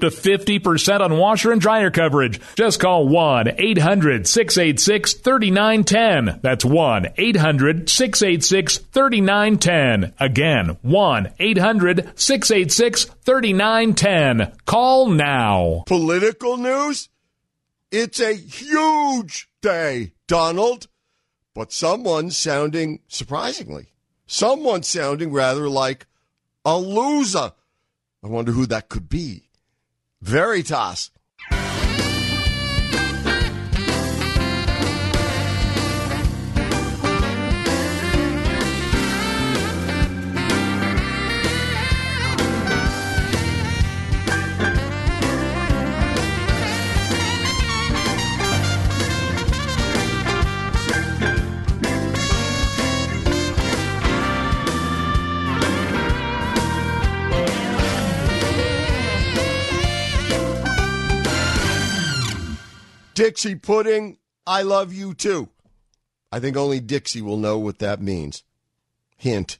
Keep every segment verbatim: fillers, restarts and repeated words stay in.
to fifty percent on washer and dryer coverage. Just call one eight hundred six eight six three nine one zero. That's one eight hundred six eight six three nine one zero. Again, one eight hundred six eight six three nine one zero. Call now. Political news? It's a huge day, Donald. But someone sounding, surprisingly, someone sounding rather like a loser. I wonder who that could be. Veritas. Dixie Pudding, I love you too. I think only Dixie will know what that means. Hint,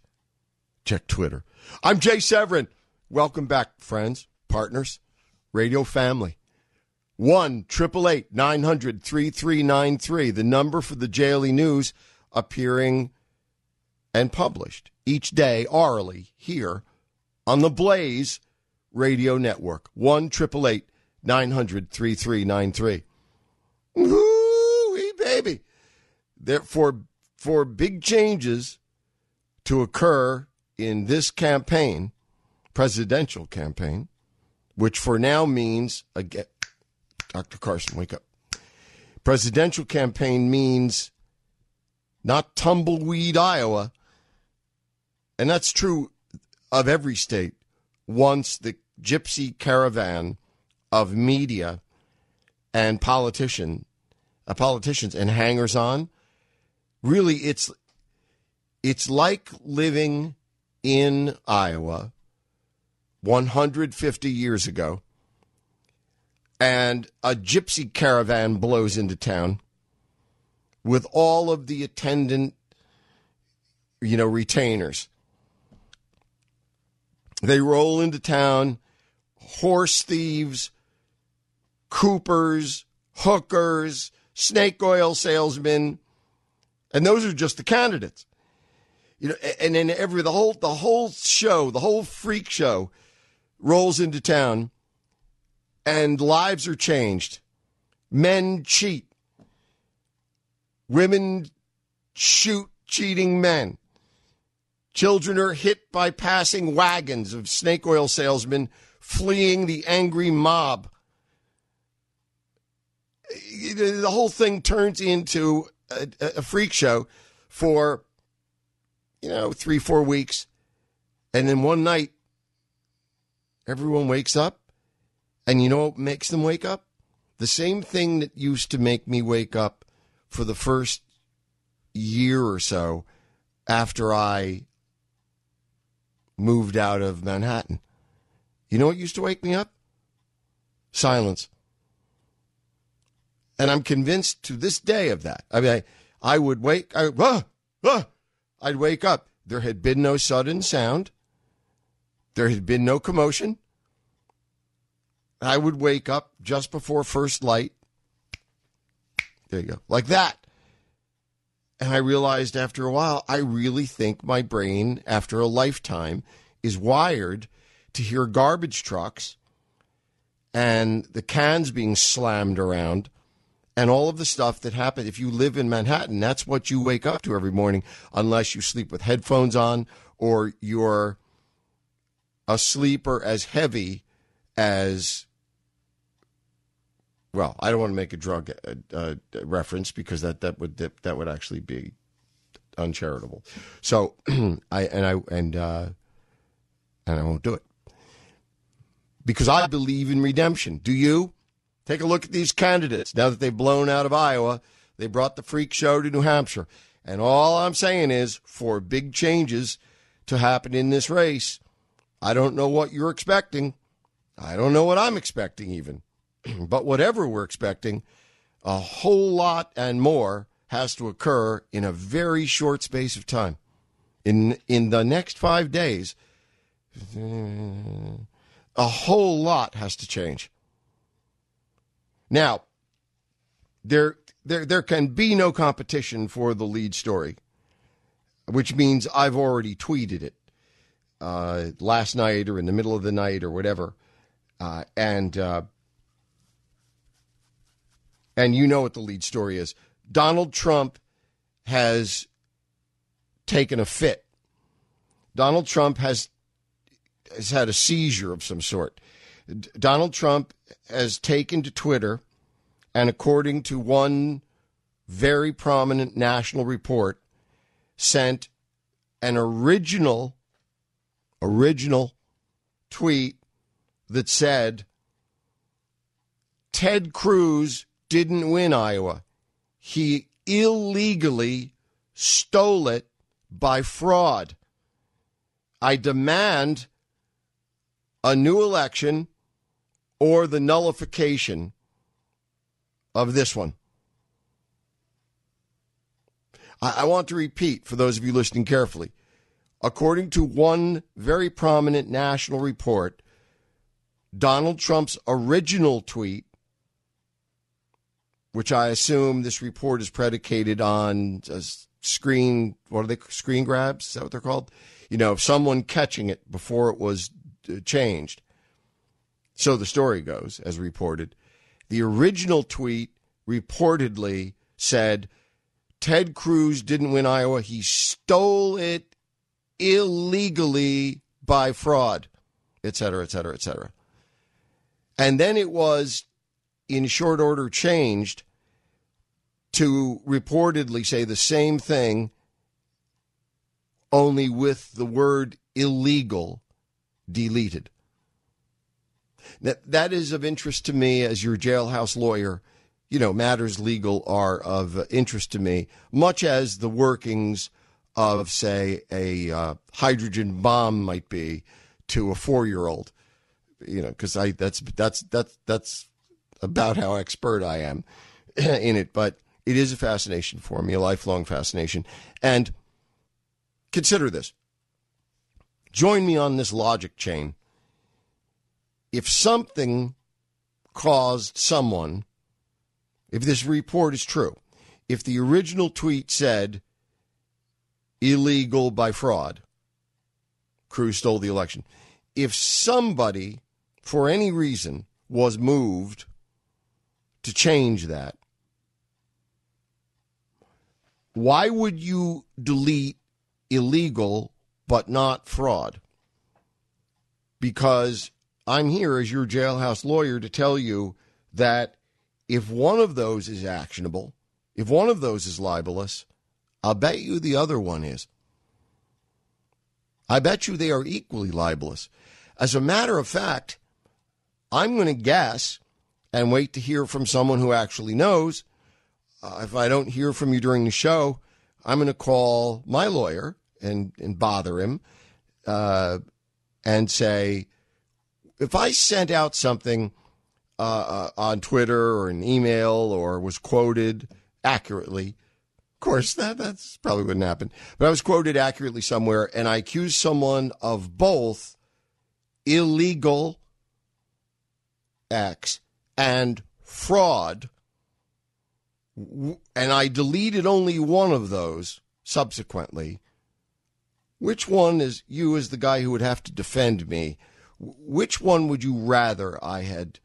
check Twitter. I'm Jay Severin. Welcome back, friends, partners, radio family. one eight eight eight nine zero zero three three nine three, the number for the J L E News, appearing and published each day orally here on the Blaze Radio Network. one eight eight eight nine zero zero three three nine three. Woo-wee, baby. There, for, for big changes to occur in this campaign, presidential campaign, which for now means, again, Doctor Carson, wake up. Presidential campaign means not tumbleweed Iowa, and that's true of every state, once the gypsy caravan of media and politician, uh, politicians and hangers-on, really it's it's like living in Iowa one hundred fifty years ago, and a gypsy caravan blows into town with all of the attendant, you know, retainers. They roll into town, horse thieves, coopers, hookers, snake oil salesmen, and those are just the candidates. You know, and then every the whole the whole show, the whole freak show, rolls into town, and lives are changed. Men cheat. Women shoot cheating men. Children are hit by passing wagons of snake oil salesmen fleeing the angry mob. The whole thing turns into a, a freak show for, you know, three, four weeks. And then one night, everyone wakes up. And you know what makes them wake up? The same thing that used to make me wake up for the first year or so after I moved out of Manhattan. You know what used to wake me up? Silence. And I'm convinced to this day of that. I mean, I, I would wake, I, ah, ah, I'd wake up. There had been no sudden sound. There had been no commotion. I would wake up just before first light. There you go. Like that. And I realized after a while, I really think my brain, after a lifetime, is wired to hear garbage trucks and the cans being slammed around. And all of the stuff that happened, if you live in Manhattan, that's what you wake up to every morning, unless you sleep with headphones on or you're a sleeper as heavy as well, I don't want to make a drug uh, reference because that that would that, that would actually be uncharitable. So I and I and uh, and I won't do it because I believe in redemption. Do you? Take a look at these candidates. Now that they've blown out of Iowa, they brought the freak show to New Hampshire. And all I'm saying is for big changes to happen in this race, I don't know what you're expecting. I don't know what I'm expecting even. But whatever we're expecting, a whole lot and more has to occur in a very short space of time. In in the next five days, a whole lot has to change. Now, there, there there can be no competition for the lead story, which means I've already tweeted it uh, last night or in the middle of the night or whatever. Uh, and uh, and you know what the lead story is. Donald Trump has taken a fit. Donald Trump has has had a seizure of some sort. Donald Trump has taken to Twitter, and according to one very prominent national report, sent an original, original tweet that said, Ted Cruz didn't win Iowa. He illegally stole it by fraud. I demand a new election or the nullification of this one. I, I want to repeat, for those of you listening carefully, according to one very prominent national report, Donald Trump's original tweet, which I assume this report is predicated on a screen, what are they, screen grabs? Is that what they're called? You know, someone catching it before it was changed. So the story goes, as reported, the original tweet reportedly said, Ted Cruz didn't win Iowa. He stole it illegally by fraud, et cetera, et cetera, et cetera. And then it was, in short order, changed to reportedly say the same thing, only with the word illegal deleted. That that is of interest to me as your jailhouse lawyer. You know, matters legal are of interest to me, much as the workings of, say, a uh, hydrogen bomb might be to a four-year-old. You know, because I that's that's that's that's about how expert I am in it. But it is a fascination for me, a lifelong fascination. And consider this. Join me on this logic chain. If something caused someone, if this report is true, if the original tweet said illegal by fraud, Cruz stole the election, if somebody for any reason was moved to change that, why would you delete illegal but not fraud? Because I'm here as your jailhouse lawyer to tell you that if one of those is actionable, if one of those is libelous, I'll bet you the other one is. I bet you they are equally libelous. As a matter of fact, I'm going to guess and wait to hear from someone who actually knows. Uh, if I don't hear from you during the show, I'm going to call my lawyer and, and bother him uh, and say, if I sent out something uh, on Twitter or an email or was quoted accurately, of course, that that's probably wouldn't happen, but I was quoted accurately somewhere and I accused someone of both illegal acts and fraud, and I deleted only one of those subsequently, which one is you as the guy who would have to defend me? Which one would you rather I had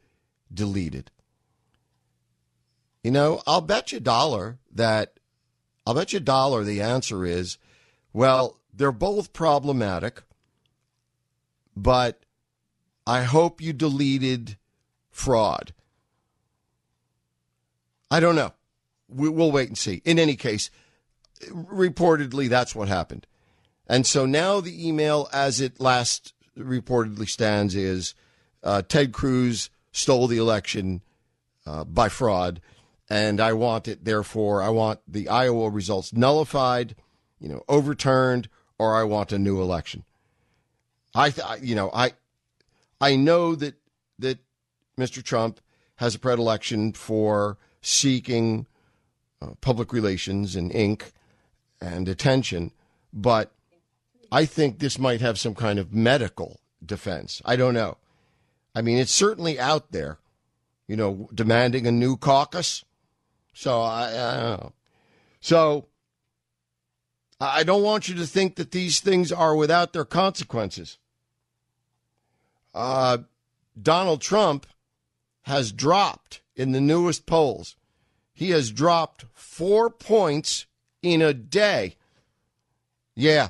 deleted? You know, I'll bet you a dollar that, I'll bet you a dollar the answer is, well, they're both problematic, but I hope you deleted fraud. I don't know. We, we'll wait and see. In any case, reportedly, that's what happened. And so now the email, as it last reportedly stands, is uh, Ted Cruz stole the election uh, by fraud, and I want it, therefore, I want the Iowa results nullified, you know, overturned, or I want a new election. I, th- you know, I, I know that that Mister Trump has a predilection for seeking uh, public relations and ink and attention, but I think this might have some kind of medical defense. I don't know. I mean, it's certainly out there, you know, demanding a new caucus. So I, I don't know. So I don't want you to think that these things are without their consequences. Uh, Donald Trump has dropped in the newest polls. He has dropped four points in a day. Yeah.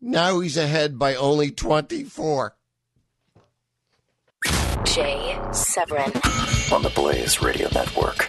Now he's ahead by only twenty-four. Jay Severin. On the Blaze Radio Network.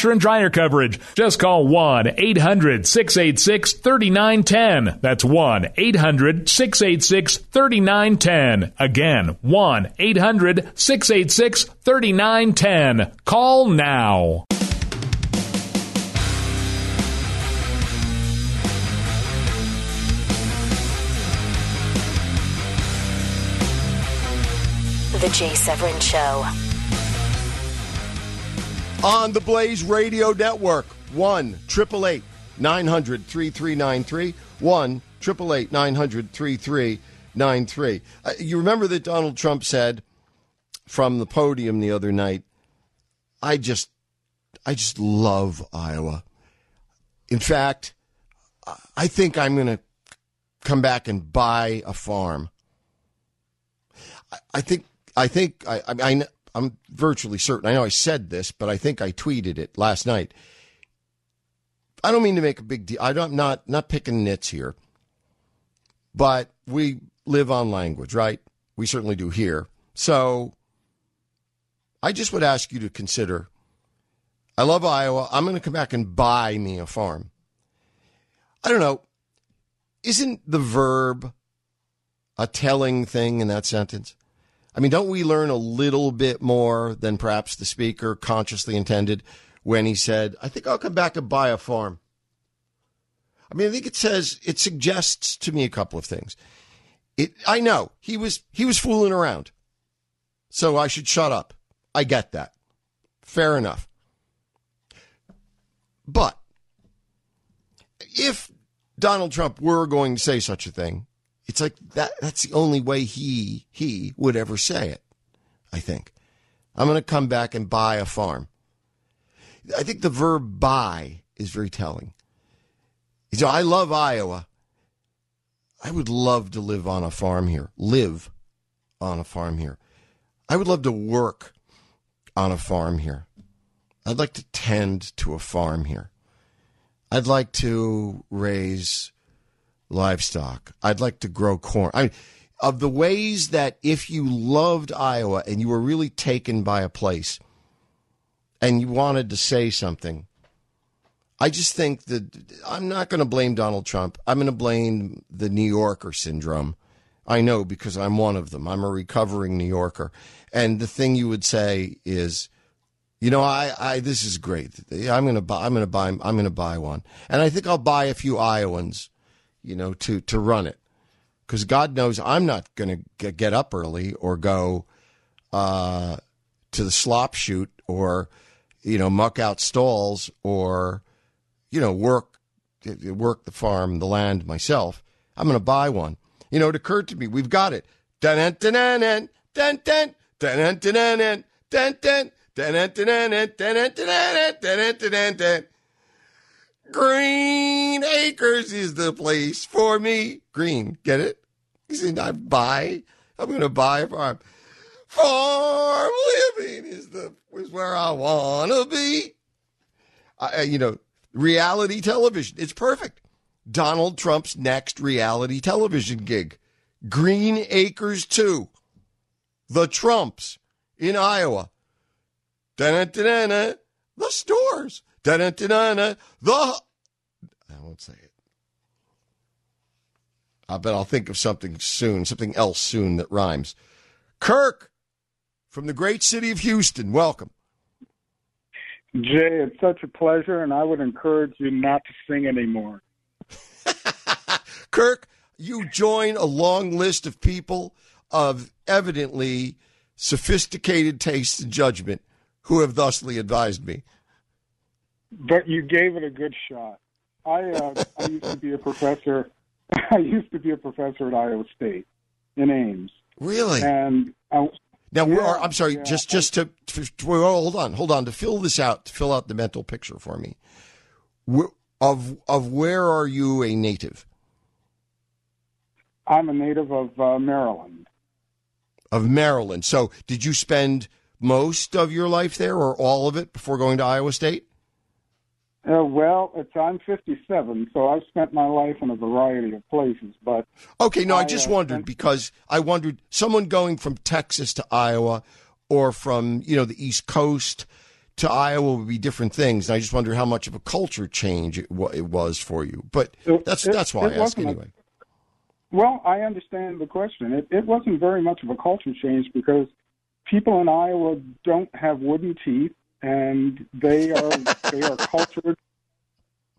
and dryer coverage. Just call one eight hundred six eight six three nine one zero. That's one eight hundred six eight six three nine one zero. Again, one eight hundred six eight six three nine one zero. Call now. The Jay Severin Show. On the Blaze Radio Network, one eight eight eight nine zero zero three three nine three, one eight eight eight nine zero zero three three nine three. Uh, you remember that Donald Trump said from the podium the other night, I just, I just love Iowa. In fact, I think I'm going to come back and buy a farm. I, I think, I think, I, I, I know. I'm virtually certain. I know I said this, but I think I tweeted it last night. I don't mean to make a big deal. I don't, I'm not, not picking nits here, but we live on language, right? We certainly do here. So I just would ask you to consider, I love Iowa. I'm going to come back and buy me a farm. I don't know. Isn't the verb a telling thing in that sentence? I mean, don't we learn a little bit more than perhaps the speaker consciously intended when he said, I think I'll come back and buy a farm? I mean, I think it says, it suggests to me a couple of things. It, I know he was, he was fooling around, so I should shut up. I get that. Fair enough. But if Donald Trump were going to say such a thing, it's like that. That's the only way he he would ever say it, I think. I'm going to come back and buy a farm. I think the verb buy is very telling. So I love Iowa. I would love to live on a farm here, live on a farm here. I would love to work on a farm here. I'd like to tend to a farm here. I'd like to raise livestock. I'd like to grow corn. I mean, of the ways that if you loved Iowa and you were really taken by a place and you wanted to say something, I just think that I'm not going to blame Donald Trump. I'm going to blame the New Yorker syndrome. I know, because I'm one of them. I'm a recovering New Yorker. And the thing you would say is, you know, I, I this is great. I'm going to buy, I'm going to buy, I'm going to buy one. And I think I'll buy a few Iowans. you know, to, to run it. Because God knows I'm not going to get up early or go uh, to the slop chute or, you know, muck out stalls or, you know, work work the farm, the land myself. I'm going to buy one. You know, it occurred to me, we've got it. Dun dun dun dun dun dun dun dun dun dun dun dun dun dun dun dun. Green Acres is the place for me. Green, get it? You see, I buy. I'm going to buy a farm. Farm living is the is where I want to be. I, you know, reality television. It's perfect. Donald Trump's next reality television gig. Green Acres two. The Trumps in Iowa. Da-na-da-na-na. The stores. Da-da-da-da-da. The... I won't say it. I bet I'll think of something soon, something else soon that rhymes. Kirk, from the great city of Houston, welcome. Jay, it's such a pleasure, and I would encourage you not to sing anymore. Kirk, you join a long list of people of evidently sophisticated taste and judgment who have thusly advised me. But you gave it a good shot. I uh, I used to be a professor. I used to be a professor at Iowa State in Ames. Really? And I, now yeah, we're. I'm sorry. Yeah, just just to, to, to hold on, hold on to fill this out, to fill out the mental picture for me. We're, of of where are you a native? I'm a native of uh, Maryland. Of Maryland. So, did you spend most of your life there, or all of it, before going to Iowa State? Uh, well, it's, I'm fifty-seven, so I've spent my life in a variety of places. But okay, no, I, I just uh, wondered, because I wondered, someone going from Texas to Iowa or from, you know, the East Coast to Iowa would be different things, and I just wondered how much of a culture change it, w- it was for you. But it, that's it, that's why I ask anyway. A, well, I understand the question. It, it wasn't very much of a culture change because people in Iowa don't have wooden teeth. And they are they are cultured,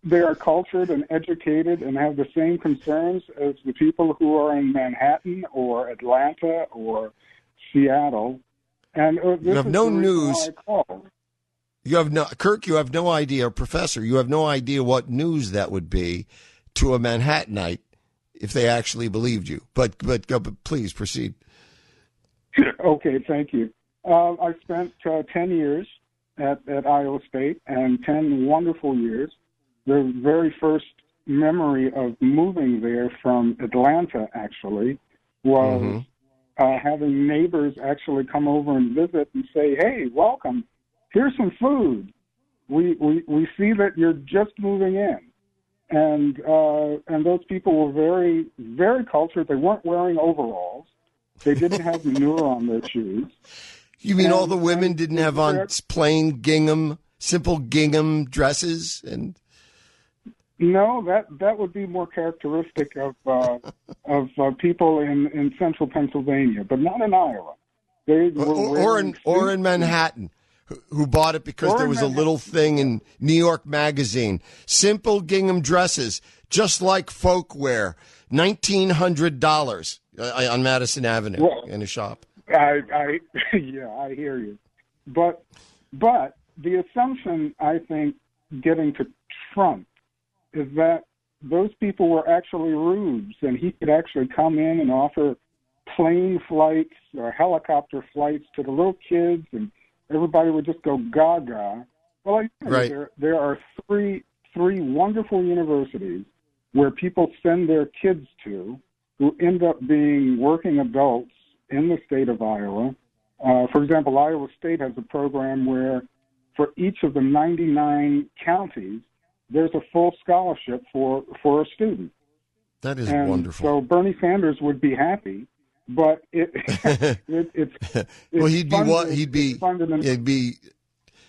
they are cultured and educated, and have the same concerns as the people who are in Manhattan or Atlanta or Seattle. And uh, this you have is no news. You have no Kirk. You have no idea, Professor. You have no idea what news that would be to a Manhattanite if they actually believed you. But but, but please proceed. Okay, thank you. Uh, I spent uh, ten years. At, at Iowa State, and ten wonderful years. The very first memory of moving there from Atlanta, actually, was mm-hmm. uh, having neighbors actually come over and visit and say, hey, welcome, here's some food. We we, we see that you're just moving in. And, uh, and those people were very, very cultured. They weren't wearing overalls. They didn't have manure on their shoes. You mean and, all the women didn't have on plain gingham, simple gingham dresses? And no, that, that would be more characteristic of uh, of uh, people in, in central Pennsylvania, but not in Iowa. They were or, or in suits. Or in Manhattan, who, who bought it because or there was Manhattan. A little thing in New York Magazine. Simple gingham dresses, just like folk wear, nineteen hundred dollars on Madison Avenue well, in a shop. I, I, yeah, I hear you. But but the assumption, I think, getting to Trump is that those people were actually rubes, and he could actually come in and offer plane flights or helicopter flights to the little kids, and everybody would just go gaga. Well, I think right. there, there are three three wonderful universities where people send their kids to who end up being working adults in the state of Iowa. Uh, for example, Iowa State has a program where for each of the ninety-nine counties, there's a full scholarship for, for a student. That is and wonderful. So Bernie Sanders would be happy, but it, it, it's, it's... Well, he'd be, what, he'd be, he'd be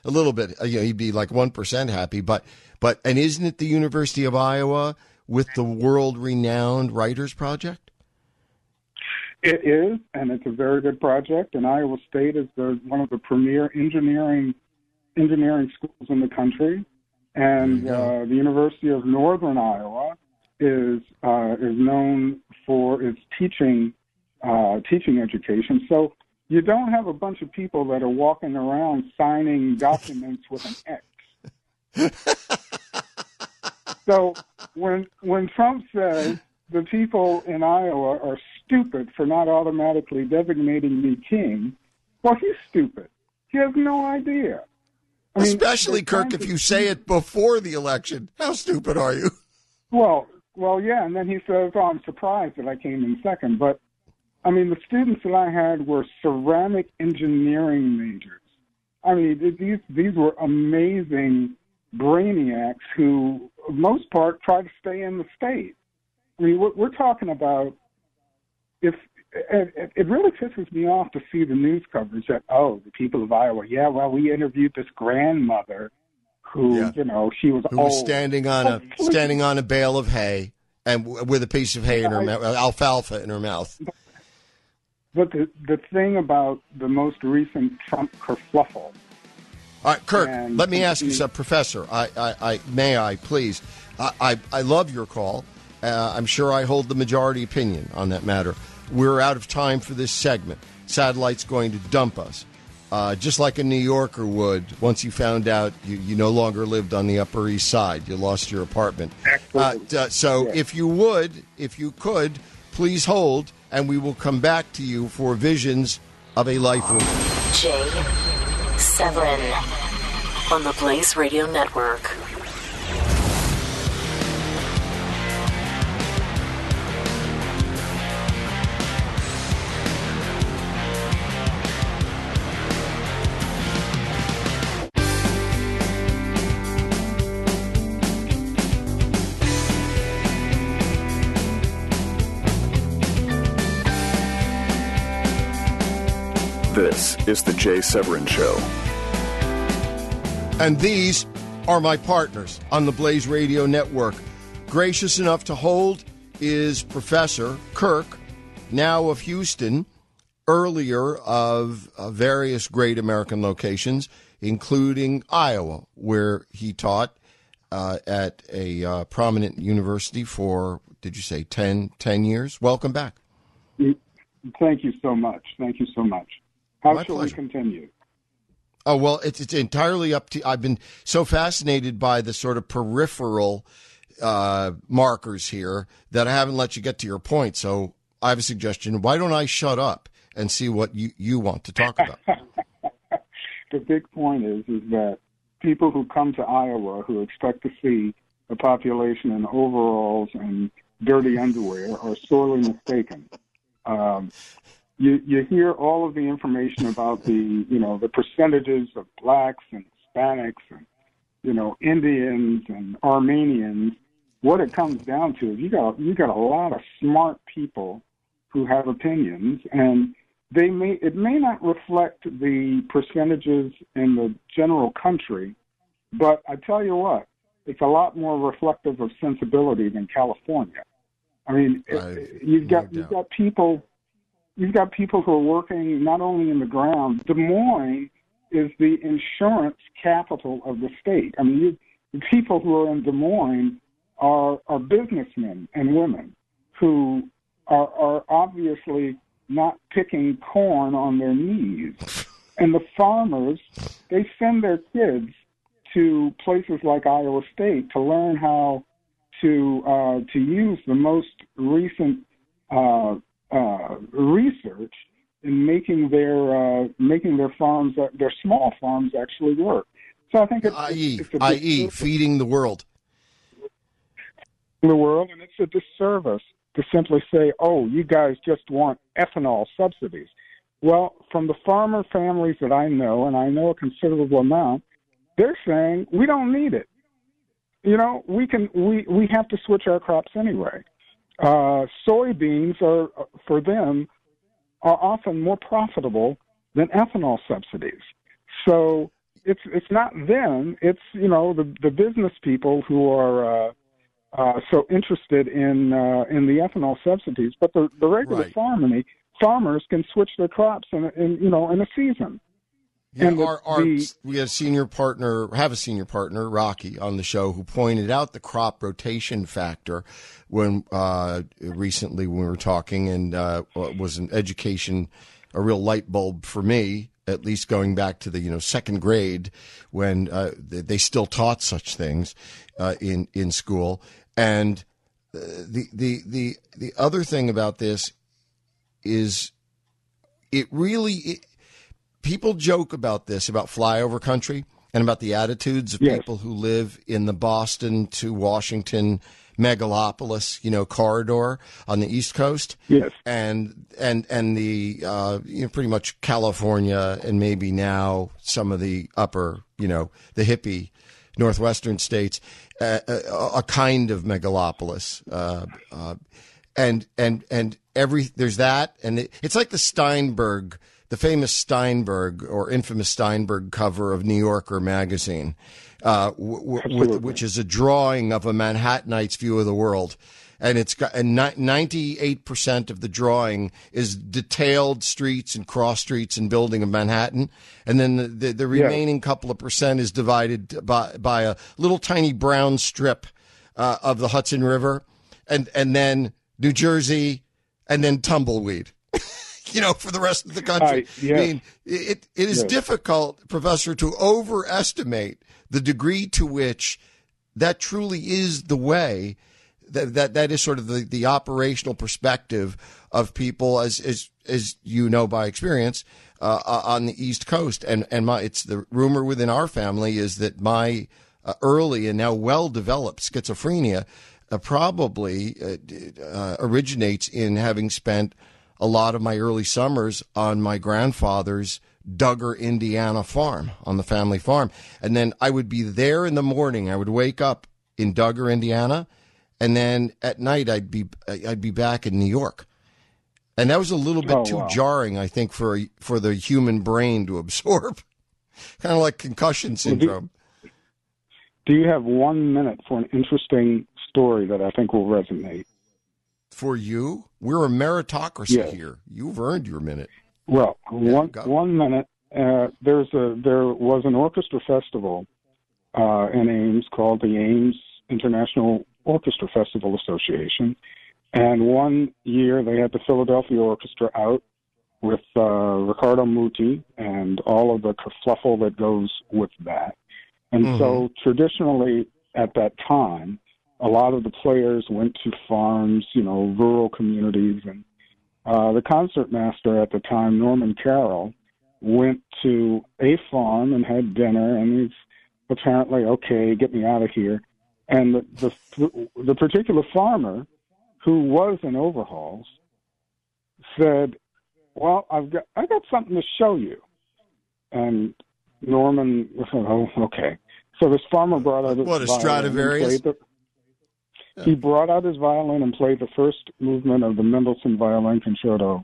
a little bit, you know, he'd be like one percent happy, but, but, and isn't it the University of Iowa with the world-renowned Writers Project? It is, and it's a very good project. And Iowa State is the, one of the premier engineering engineering schools in the country. And uh, the University of Northern Iowa is uh, is known for its teaching uh, teaching education. So you don't have a bunch of people that are walking around signing documents with an X. So when when Trump says the people in Iowa are stupid for not automatically designating me king, well, he's stupid. He has no idea. I mean, especially, Kirk, if you say it before the election. How stupid are you? Well, well, yeah, and then he says, oh, I'm surprised that I came in second. But, I mean, the students that I had were ceramic engineering majors. I mean, these these were amazing brainiacs who, for the most part, tried to stay in the state. I mean, we're, we're talking about if – it really pisses me off to see the news coverage that, oh, the people of Iowa, yeah, well, we interviewed this grandmother who, yeah. you know, she was who old. was standing on oh, a please. standing on a bale of hay and with a piece of hay in her I, mouth, alfalfa in her mouth. But, but the the thing about the most recent Trump kerfluffle. All right, Kirk, and, let me ask you something, Professor. I, I, I may I please. I, I, I love your call. Uh, I'm sure I hold the majority opinion on that matter. We're out of time for this segment. Satellite's going to dump us, uh, just like a New Yorker would once you found out you, you no longer lived on the Upper East Side. You lost your apartment. Uh, so yeah. if you would, if you could, please hold, and we will come back to you for visions of a life. Jay Severin on the Blaze Radio Network. This is the Jay Severin Show. And these are my partners on the Blaze Radio Network. Gracious enough to hold is Professor Kirk, now of Houston, earlier of uh, various great American locations, including Iowa, where he taught uh, at a uh, prominent university for, did you say, ten, ten years? Welcome back. Thank you so much. Thank you so much. How My shall pleasure. we continue? Oh, well, it's, it's entirely up to – I've been so fascinated by the sort of peripheral uh, markers here that I haven't let you get to your point. So I have a suggestion. Why don't I shut up and see what you, you want to talk about? The big point is, is that people who come to Iowa who expect to see a population in overalls and dirty underwear are sorely mistaken. Um You, you hear all of the information about the, you know, the percentages of blacks and Hispanics and, you know, Indians and Armenians. What it comes down to is you got you got a lot of smart people who have opinions, and they may it may not reflect the percentages in the general country, but I tell you what, it's a lot more reflective of sensibility than California. I mean, I, it, you've got no you've got people. You've got people who are working not only in the ground. Des Moines is the insurance capital of the state. I mean, you, the people who are in Des Moines are, are businessmen and women who are, are obviously not picking corn on their knees. And the farmers, they send their kids to places like Iowa State to learn how to uh, to use the most recent uh Uh, research in making their uh, making their farms uh, their small farms actually work. So I think it's i e it's a i e feeding the world, the world, and it's a disservice to simply say, "Oh, you guys just want ethanol subsidies." Well, from the farmer families that I know, and I know a considerable amount, they're saying we don't need it. You know, we can we we have to switch our crops anyway. Uh, soybeans are, for them, are often more profitable than ethanol subsidies. So it's it's not them; it's you know the, the business people who are uh, uh, so interested in uh, in the ethanol subsidies. But the, the regular right. farmers farmers can switch their crops in, in you know in a season. Yeah, and the, our, our, the, we had a senior partner, have a senior partner, Rocky, on the show, who pointed out the crop rotation factor when uh, recently when we were talking, and uh, was an education, a real light bulb for me, at least going back to the you know second grade when uh, they still taught such things uh, in in school. And uh, the the the the other thing about this is it really. It, People joke about this, about flyover country and about the attitudes of yes. people who live in the Boston to Washington megalopolis, you know, corridor on the East Coast. Yes. And and and the uh, you know, pretty much California and maybe now some of the upper, you know, the hippie northwestern states, uh, a, a kind of megalopolis. Uh, uh, and and and every there's that. And it, it's like the Steinberg. The famous Steinberg or infamous Steinberg cover of New Yorker magazine, uh, w- w- which is a drawing of a Manhattanite's view of the world. And it's got and ninety-eight percent of the drawing is detailed streets and cross streets and building of Manhattan. And then the, the, the remaining yeah. couple of percent is divided by, by a little tiny brown strip uh, of the Hudson River and, and then New Jersey and then tumbleweed. You know, for the rest of the country. I, yeah. I mean, it it is yeah. difficult, Professor, to overestimate the degree to which that truly is the way that that, that is sort of the, the operational perspective of people, as as, as you know by experience, uh, on the East Coast. And and my it's the rumor within our family is that my uh, early and now well developed schizophrenia uh, probably uh, uh, originates in having spent a lot of my early summers on my grandfather's Dugger, Indiana farm, on the family farm. And then I would be there in the morning. I would wake up in Dugger, Indiana, and then at night I'd be I'd be back in New York. And that was a little bit oh, too wow. jarring, I think, for for the human brain to absorb. Kind of like concussion syndrome. Well, do, do you have one minute for an interesting story that I think will resonate? For you, we're a meritocracy yes. here. You've earned your minute. Well, yeah, one one minute. Uh, there's a there was an orchestra festival uh, in Ames called the Ames International Orchestra Festival Association, and one year they had the Philadelphia Orchestra out with uh, Riccardo Muti and all of the kerfluffle that goes with that. And mm-hmm. so traditionally at that time, a lot of the players went to farms, you know, rural communities. And uh, the concertmaster at the time, Norman Carroll, went to a farm and had dinner. And he's apparently, okay, get me out of here. And the the, the particular farmer, who was in overalls, said, well, I've got, I got something to show you. And Norman said, oh, okay. So this farmer brought out his violin. What, a Stradivarius? He brought out his violin and played the first movement of the Mendelssohn Violin Concerto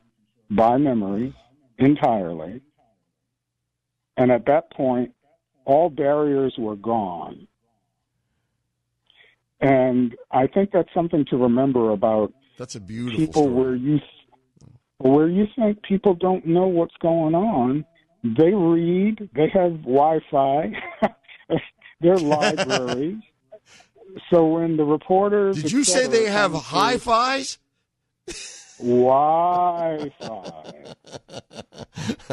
by memory entirely. And at that point, all barriers were gone. And I think that's something to remember about that's a beautiful people story. where you where you think people don't know what's going on. They read. They have Wi-Fi. They're libraries. So when the reporters... Did you say they have hi-fis? Wi-Fi.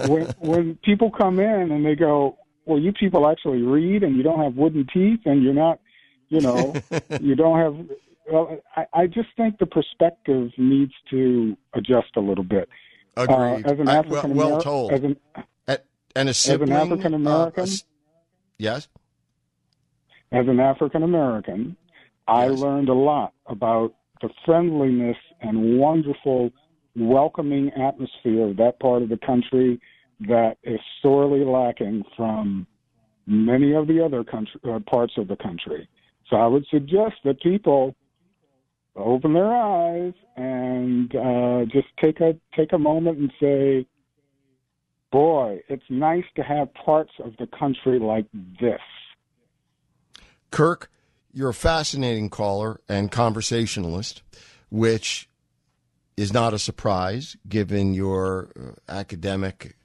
when, when people come in and they go, well, you people actually read and you don't have wooden teeth and you're not, you know, you don't have... Well, I, I just think the perspective needs to adjust a little bit. Agreed. Uh, as an African I, well, well told. As an, At, and a sibling, as an African-American... Uh, a, yes? As an African-American, I yes. learned a lot about the friendliness and wonderful, welcoming atmosphere of that part of the country that is sorely lacking from many of the other country, uh, parts of the country. So I would suggest that people open their eyes and uh, just take a take a moment and say, boy, it's nice to have parts of the country like this. Kirk, you're a fascinating caller and conversationalist, which is not a surprise given your academic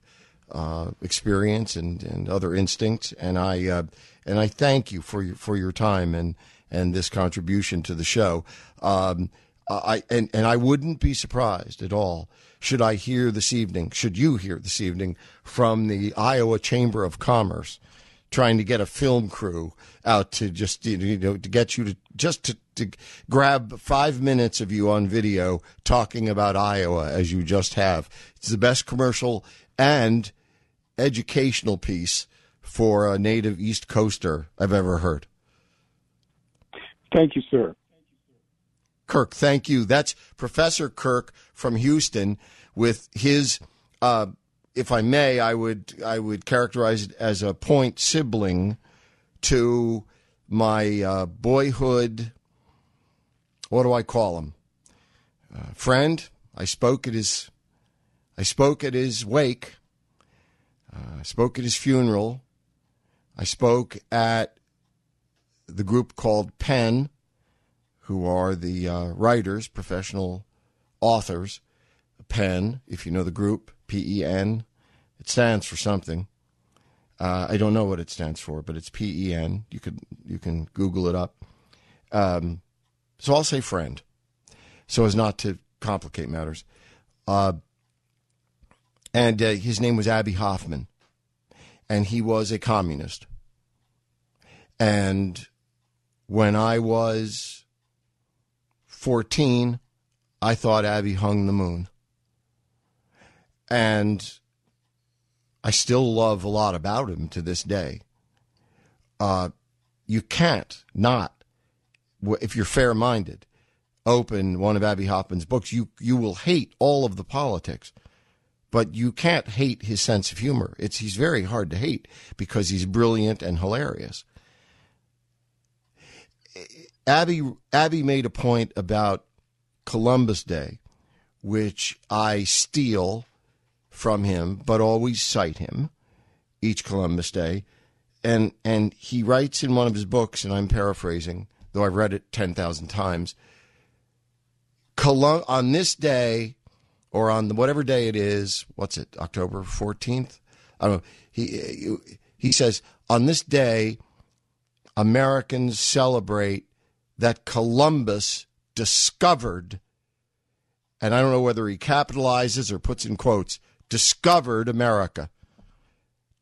uh, experience and, and other instincts. And I uh, and I thank you for your, for your time and and this contribution to the show. Um, I and, and I wouldn't be surprised at all should I hear this evening, should you hear this evening, from the Iowa Chamber of Commerce trying to get a film crew out to just, you know, to get you to just to, to grab five minutes of you on video talking about Iowa as you just have. It's the best commercial and educational piece for a native East Coaster I've ever heard. Thank you, sir. Kirk, thank you. That's Professor Kirk from Houston with his, uh, if I may, I would I would characterize it as a point sibling to my uh, boyhood, what do I call him? Uh, friend. I spoke at his, I spoke at his wake. Uh, I spoke at his funeral. I spoke at the group called PEN, who are the uh, writers, professional authors. PEN, if you know the group, P E N. It stands for something. Uh, I don't know what it stands for, but it's P E N. You could you can Google it up. Um, so I'll say friend, so as not to complicate matters. Uh, and uh, his name was Abbie Hoffman, and he was a communist. And when I was fourteen, I thought Abbie hung the moon. And I still love a lot about him to this day. Uh, you can't not, if you're fair-minded, open one of Abbie Hoffman's books. You, you will hate all of the politics, but you can't hate his sense of humor. It's, he's very hard to hate because he's brilliant and hilarious. Abbie, Abbie made a point about Columbus Day, which I steal from him, but always cite him each Columbus Day. And and he writes in one of his books, and I'm paraphrasing, though I've read it ten thousand times, Colum- on this day, or on the, whatever day it is, what's it, October fourteenth? I don't know. He, he says, on this day, Americans celebrate that Columbus discovered, and I don't know whether he capitalizes or puts in quotes, discovered America.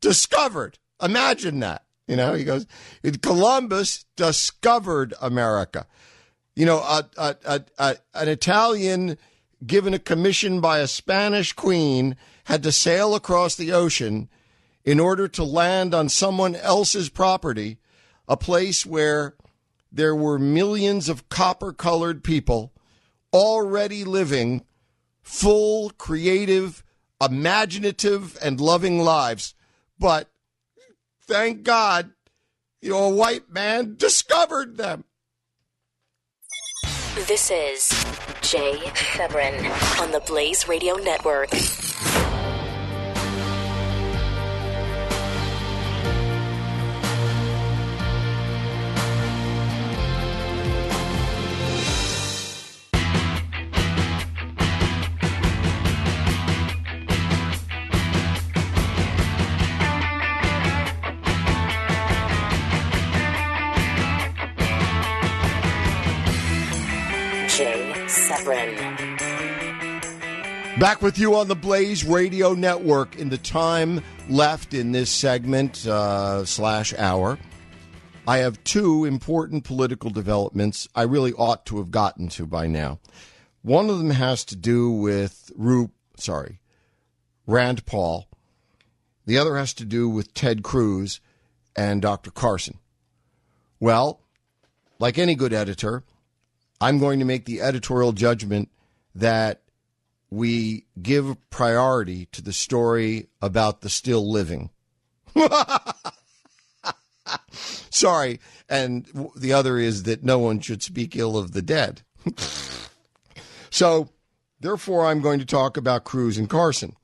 Discovered. Imagine that. You know, he goes, Columbus discovered America. You know, a, a, a, a, an Italian given a commission by a Spanish queen had to sail across the ocean in order to land on someone else's property, a place where there were millions of copper-colored people already living full, creative, imaginative, and loving lives. But thank God, you know, a white man discovered them. This is Jay Severin on the Blaze Radio Network. Back with you on the Blaze Radio Network in the time left in this segment uh, slash hour. I have two important political developments I really ought to have gotten to by now. One of them has to do with Ru- sorry, Rand Paul. The other has to do with Ted Cruz and Doctor Carson. Well, like any good editor, I'm going to make the editorial judgment that we give priority to the story about the still living. Sorry. And the other is that no one should speak ill of the dead. So, therefore, I'm going to talk about Cruz and Carson.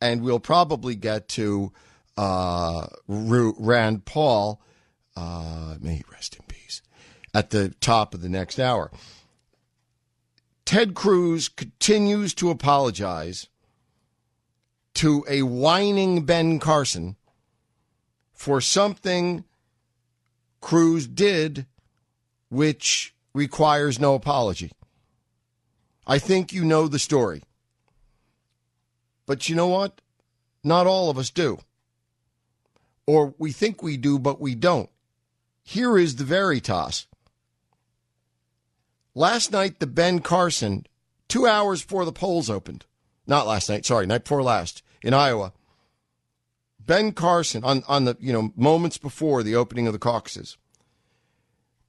And we'll probably get to uh, Rand Paul, uh, may he rest in peace, at the top of the next hour. Ted Cruz continues to apologize to a whining Ben Carson for something Cruz did, which requires no apology. I think you know the story. But you know what? Not all of us do. Or we think we do, but we don't. Here is the veritas. Last night, the Ben Carson, two hours before the polls opened, not last night, sorry, night before last, in Iowa, Ben Carson, on, on the, you know, moments before the opening of the caucuses,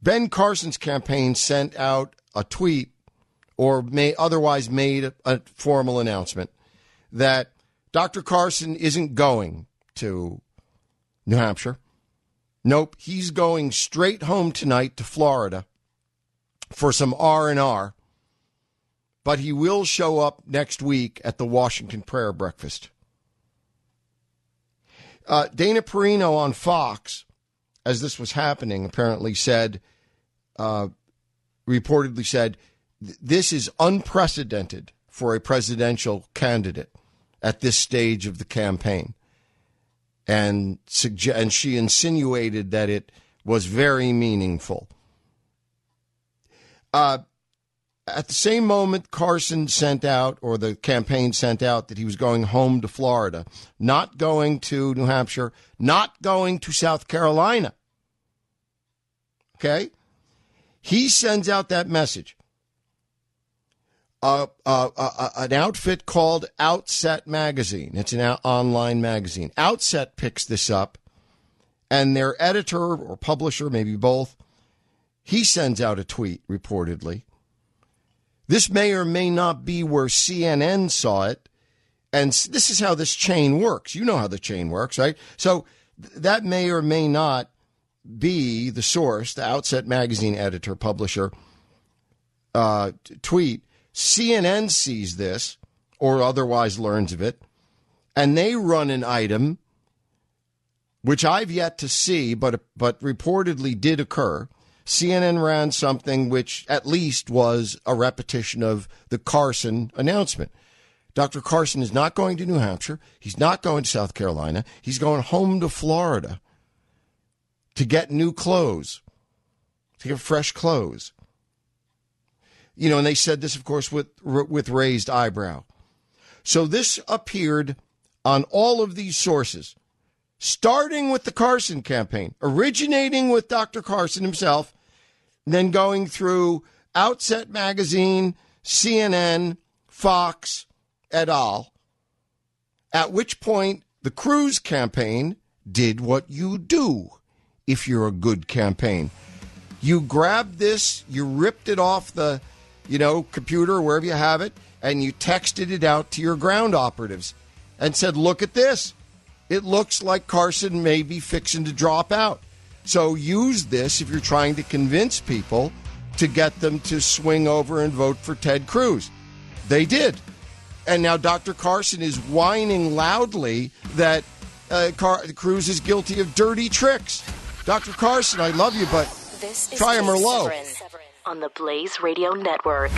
Ben Carson's campaign sent out a tweet or may otherwise made a, a formal announcement that Doctor Carson isn't going to New Hampshire. Nope, he's going straight home tonight to Florida for some R and R, but he will show up next week at the Washington prayer breakfast. Uh, Dana Perino on Fox, as this was happening, apparently said, uh, reportedly said, this is unprecedented for a presidential candidate at this stage of the campaign. And, suge- and she insinuated that it was very meaningful. Uh, at the same moment, Carson sent out, or the campaign sent out, that he was going home to Florida, not going to New Hampshire, not going to South Carolina. Okay? He sends out that message. Uh, uh, uh, an outfit called Outset Magazine. It's an out- online magazine. Outset picks this up, and their editor or publisher, maybe both, he sends out a tweet, reportedly. This may or may not be where C N N saw it, and this is how this chain works. You know how the chain works, right? So th- that may or may not be the source, the Outset Magazine editor, publisher, uh, t- tweet. C N N sees this or otherwise learns of it, and they run an item, which I've yet to see, but but reportedly did occur. C N N ran something which at least was a repetition of the Carson announcement. Doctor Carson is not going to New Hampshire. He's not going to South Carolina. He's going home to Florida to get new clothes, to get fresh clothes. You know, and they said this, of course, with with raised eyebrow. So this appeared on all of these sources, starting with the Carson campaign, originating with Doctor Carson himself, then going through Outset Magazine, C N N, Fox, et al., at which point the Cruz campaign did what you do if you're a good campaign. You grabbed this, you ripped it off the... you know, computer, wherever you have it, and you texted it out to your ground operatives and said, look at this. It looks like Carson may be fixing to drop out. So use this if you're trying to convince people to get them to swing over and vote for Ted Cruz. They did. And now Doctor Carson is whining loudly that uh, Car- Cruz is guilty of dirty tricks. Doctor Carson, I love you, but this is try him or low. On the Blaze Radio Network.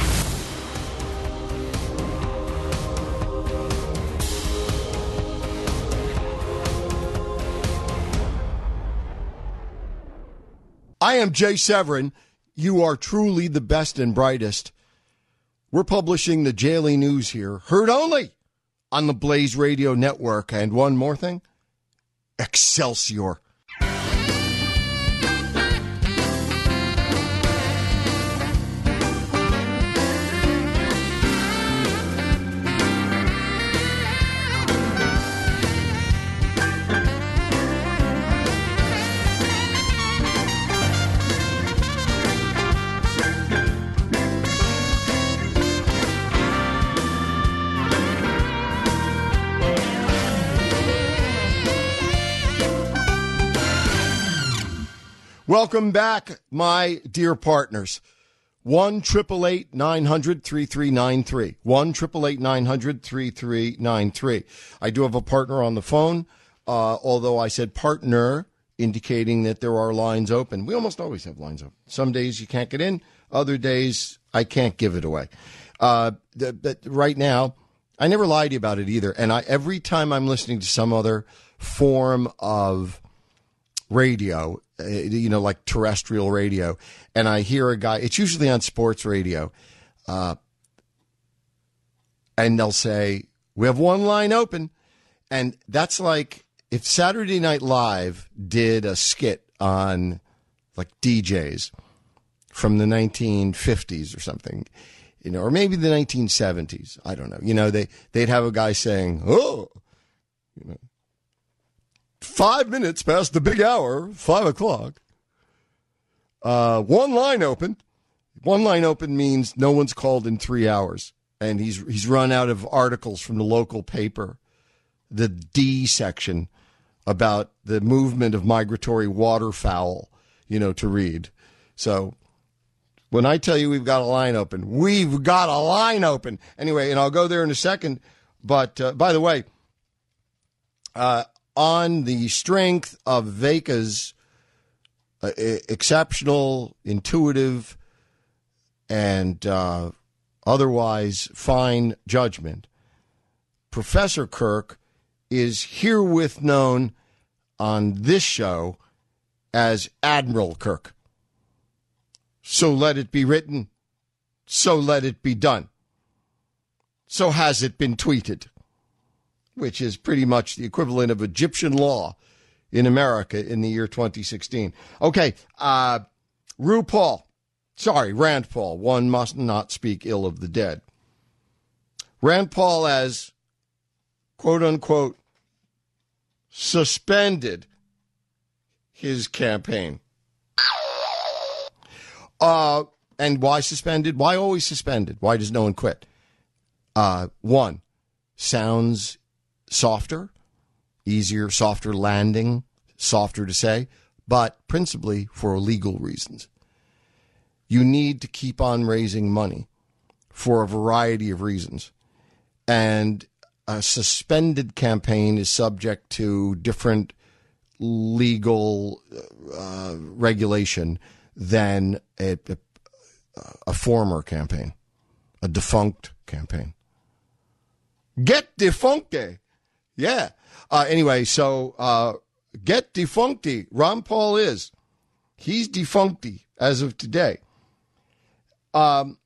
I am Jay Severin. You are truly the best and brightest. We're publishing the Jaily News here, heard only on the Blaze Radio Network. And one more thing, Excelsior. Welcome back, my dear partners. one triple eight nine hundred thirty-three ninety-three. one triple eight nine hundred thirty-three ninety-three. I do have a partner on the phone, uh, although I said partner, indicating that there are lines open. We almost always have lines open. Some days you can't get in. Other days I can't give it away. Uh, but right now, I never lied to you about it either. And I, every time I'm listening to some other form of radio, you know, like terrestrial radio, and I hear a guy, it's usually on sports radio, uh, and they'll say, we have one line open. And that's like if Saturday Night Live did a skit on like D Js from the nineteen fifties or something, you know, or maybe the nineteen seventies. I don't know. You know, they, they'd have a guy saying, oh, you know, five minutes past the big hour, five o'clock. Uh, one line open. One line open means no one's called in three hours. And he's he's run out of articles from the local paper, the D section, about the movement of migratory waterfowl, you know, to read. So when I tell you we've got a line open, we've got a line open. Anyway, and I'll go there in a second. But uh, by the way, uh, on the strength of Vaca's uh, exceptional, intuitive, and uh, otherwise fine judgment, Professor Kirk is herewith known on this show as Admiral Kirk. So let it be written. So let it be done. So has it been tweeted, which is pretty much the equivalent of Egyptian law in America in the year twenty sixteen. Okay, uh, RuPaul. Sorry, Rand Paul. One must not speak ill of the dead. Rand Paul as, quote unquote, suspended his campaign. Uh, and why suspended? Why always suspended? Why does no one quit? Uh, one, sounds softer, easier, softer landing, softer to say, but principally for legal reasons. You need to keep on raising money for a variety of reasons. And a suspended campaign is subject to different legal uh, regulation than a, a, a former campaign, a defunct campaign. Get defuncte. Yeah. Uh, anyway, so uh, get defuncti. Ron Paul is. He's defuncti as of today. Um,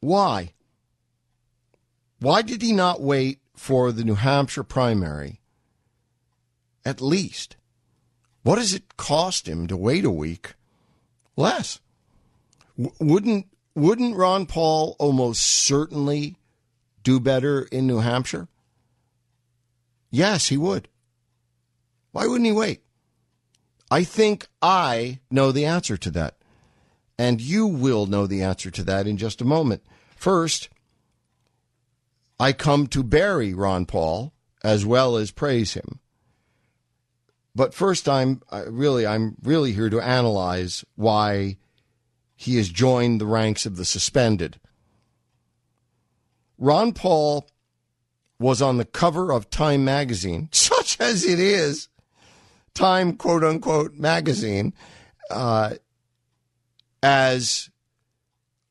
why? Why did he not wait for the New Hampshire primary? At least, what does it cost him to wait a week less? W- wouldn't wouldn't Ron Paul almost certainly do better in New Hampshire? Yes, he would. Why wouldn't he wait? I think I know the answer to that. And you will know the answer to that in just a moment. First, I come to bury Ron Paul as well as praise him. But first, I'm really, I'm really here to analyze why he has joined the ranks of the suspended. Ron Paul was on the cover of Time magazine, such as it is, Time, quote unquote, magazine, uh, as,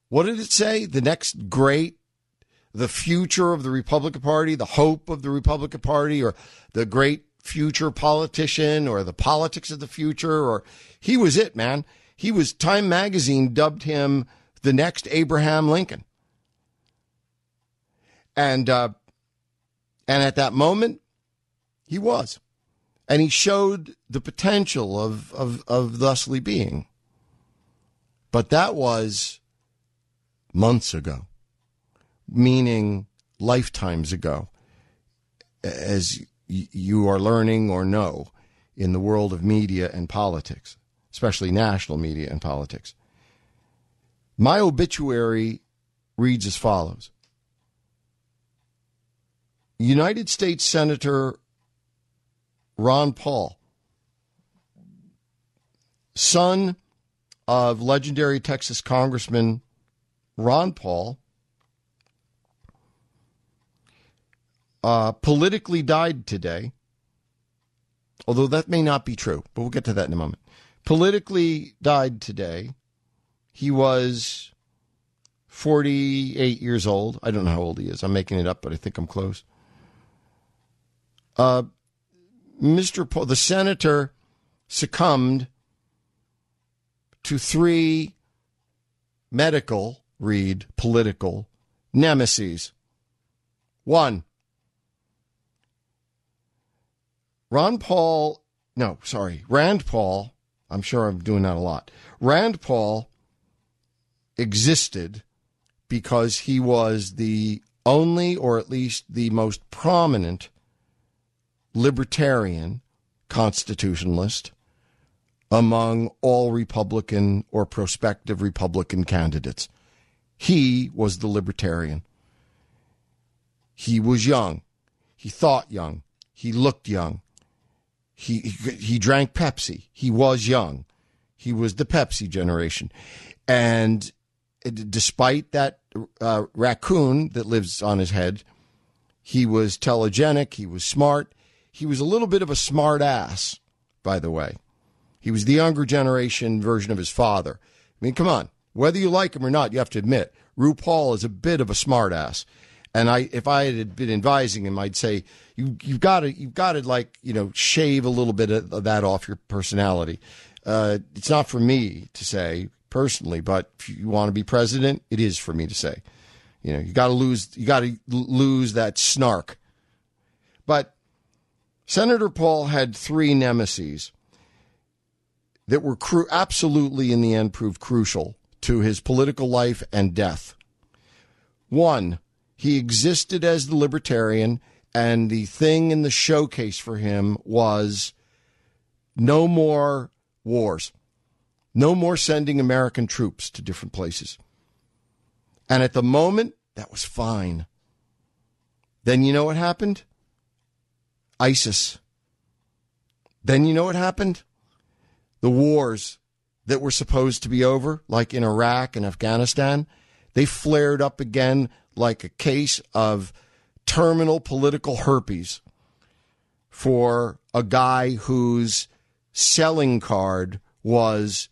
what did it say? The next great, the future of the Republican Party, the hope of the Republican Party, or the great future politician, or the politics of the future, or he was it, man. He was, Time magazine dubbed him the next Abraham Lincoln. And, uh, and at that moment, he was. And he showed the potential of, of, of thusly being. But that was months ago, meaning lifetimes ago, as you are learning or know in the world of media and politics, especially national media and politics. My obituary reads as follows. United States Senator Ron Paul, son of legendary Texas Congressman Ron Paul, uh, politically died today, although that may not be true, but we'll get to that in a moment. Politically died today. He was forty-eight years old. I don't know how old he is. I'm making it up, but I think I'm close. Uh, Mister Paul, the senator, succumbed to three medical, read, political nemeses. One, Ron Paul, no, sorry, Rand Paul, I'm sure I'm doing that a lot. Rand Paul existed because he was the only, or at least the most prominent, libertarian constitutionalist among all Republican or prospective Republican candidates. He was the libertarian. He was young. He thought young. He looked young. He, he he drank Pepsi. He was young. He was the Pepsi generation. And despite that uh, raccoon that lives on his head, he was telegenic. He was smart. He was a little bit of a smart ass, by the way. He was the younger generation version of his father. I mean, come on. Whether you like him or not, you have to admit, RuPaul is a bit of a smart ass. And I, if I had been advising him, I'd say, you, you've got to, you've got to like, you know, shave a little bit of that off your personality. Uh, it's not for me to say personally, but if you want to be president, it is for me to say, you know, you got to lose, you got to lose that snark. But Senator Paul had three nemeses that were cru- absolutely in the end proved crucial to his political life and death. One, he existed as the libertarian, and the thing in the showcase for him was no more wars, no more sending American troops to different places. And at the moment, that was fine. Then you know what happened? ISIS. Then you know what happened? The wars that were supposed to be over, like in Iraq and Afghanistan, they flared up again like a case of terminal political herpes for a guy whose selling card was,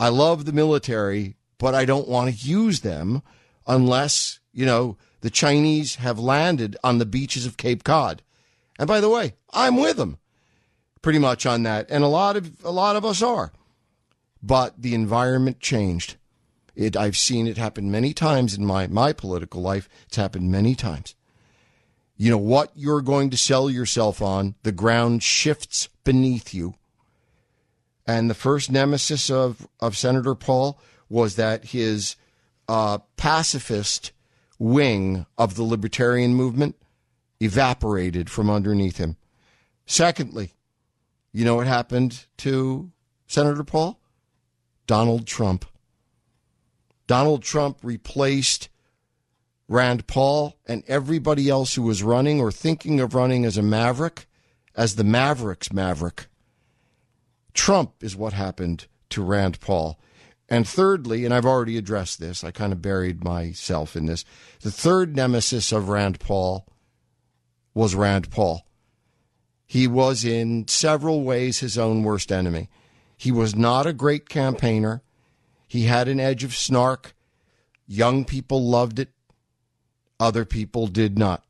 I love the military, but I don't want to use them unless, you know, the Chinese have landed on the beaches of Cape Cod. And by the way, I'm with them pretty much on that. And a lot of a lot of us are. But the environment changed. It, I've seen it happen many times in my, my political life. It's happened many times. You know, what you're going to sell yourself on, the ground shifts beneath you. And the first nemesis of, of Senator Paul was that his uh, pacifist wing of the libertarian movement evaporated from underneath him. Secondly, you know what happened to Senator Paul? Donald Trump. Donald Trump replaced Rand Paul and everybody else who was running or thinking of running as a maverick, as the Mavericks maverick. Trump is what happened to Rand Paul. And thirdly, and I've already addressed this, I kind of buried myself in this, the third nemesis of Rand Paul was Rand Paul. He was in several ways his own worst enemy. He was not a great campaigner. He had an edge of snark. Young people loved it. Other people did not.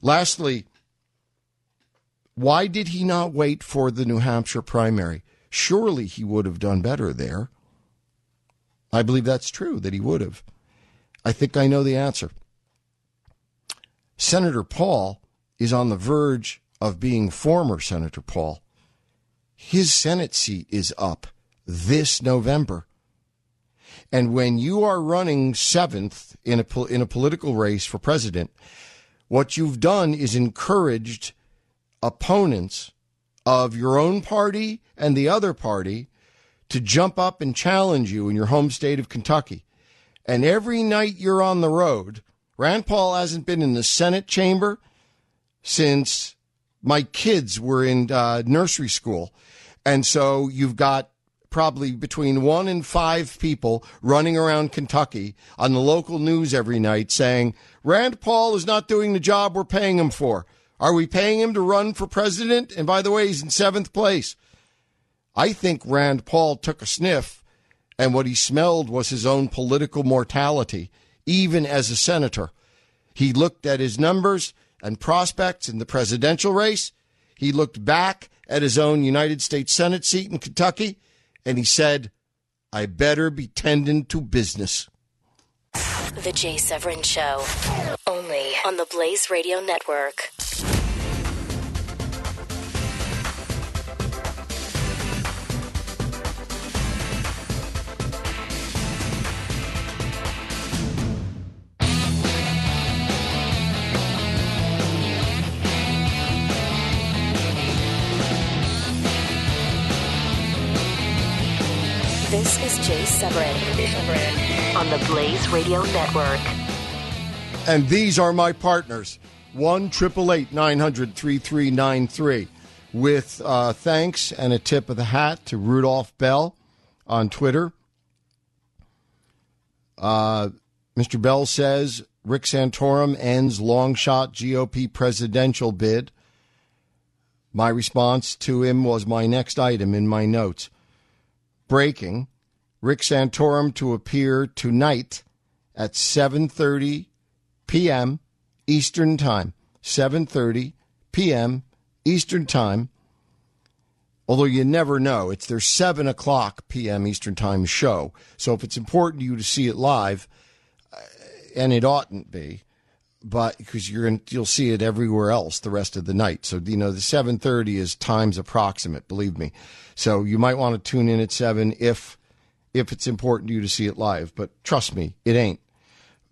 Lastly, why did he not wait for the New Hampshire primary? Surely he would have done better there. I believe that's true, that he would have. I think I know the answer. Senator Paul is on the verge of being former Senator Paul. His Senate seat is up this November. And when you are running seventh in a, in a political race for president, what you've done is encouraged opponents of your own party and the other party to jump up and challenge you in your home state of Kentucky. And every night you're on the road, Rand Paul hasn't been in the Senate chamber since my kids were in uh, nursery school. And so you've got probably between one and five people running around Kentucky on the local news every night saying, Rand Paul is not doing the job we're paying him for. Are we paying him to run for president? And by the way, he's in seventh place. I think Rand Paul took a sniff and what he smelled was his own political mortality, even as a senator. He looked at his numbers and prospects in the presidential race. He looked back at his own United States Senate seat in Kentucky, and he said, I better be tending to business. The Jay Severin Show, only on the Blaze Radio Network. This is Jay Severin on the Blaze Radio Network. And these are my partners, one triple eight nine hundred thirty-three ninety-three, with uh, thanks and a tip of the hat to Rudolph Bell on Twitter. Uh, Mister Bell says, Rick Santorum ends long-shot G O P presidential bid. My response to him was my next item in my notes. Breaking, Rick Santorum to appear tonight at seven thirty p.m. Eastern Time. seven thirty p.m. Eastern Time. Although you never know. It's their seven o'clock p.m. Eastern Time show. So if it's important to you to see it live, and it oughtn't be, but because you're in, you'll see it everywhere else the rest of the night. So, you know, the seven thirty is times approximate, believe me. So you might want to tune in at seven if if it's important to you to see it live. But trust me, it ain't.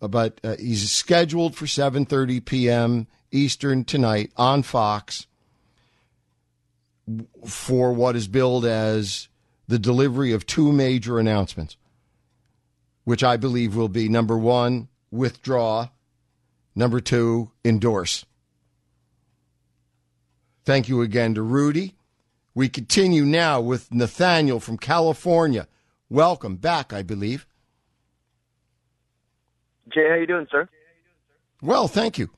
But uh, he's scheduled for seven thirty p.m. Eastern tonight on Fox for what is billed as the delivery of two major announcements, which I believe will be, number one, withdraw. Number two, endorse. Thank you again to Rudy. We continue now with Nathaniel from California. Welcome back, I believe. Jay, how you doing, sir? Well, thank you.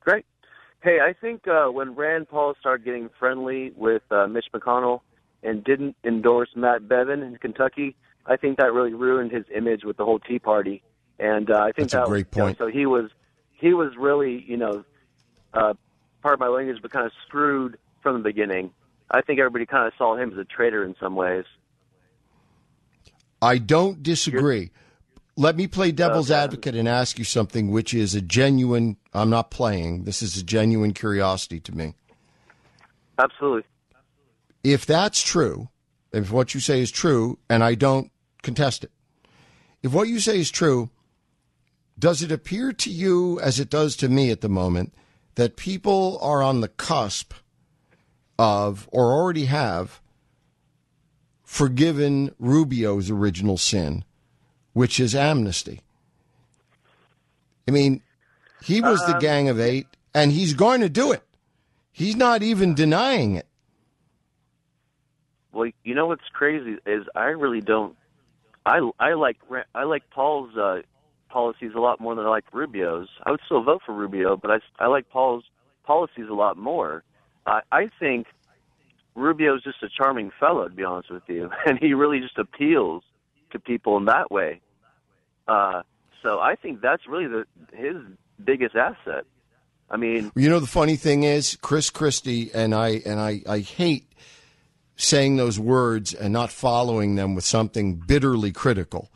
Great. Hey, I think uh, when Rand Paul started getting friendly with uh, Mitch McConnell and didn't endorse Matt Bevin in Kentucky, I think that really ruined his image with the whole Tea Party. And uh, I think that's that a great was, point. You know, so he was, he was really, you know, uh, part of my language, but kind of screwed from the beginning. I think everybody kind of saw him as a traitor in some ways. I don't disagree. You're, Let me play devil's okay. advocate and ask you something, which is a genuine. I'm not playing. This is a genuine curiosity to me. Absolutely. If that's true, if what you say is true, and I don't contest it, if what you say is true. Does it appear to you, as it does to me at the moment, that people are on the cusp of, or already have, forgiven Rubio's original sin, which is amnesty? I mean, he was um, the Gang of Eight, and he's going to do it. He's not even denying it. Well, you know what's crazy is I really don't. I I like I like Paul's. Uh, policies a lot more than I like Rubio's. I would still vote for Rubio, but I, I like Paul's policies a lot more. Uh, I think Rubio's just a charming fellow, to be honest with you, and he really just appeals to people in that way. Uh, so I think that's really the, his biggest asset. I mean, you know, the funny thing is, Chris Christie and I and I, I hate saying those words and not following them with something bitterly critical.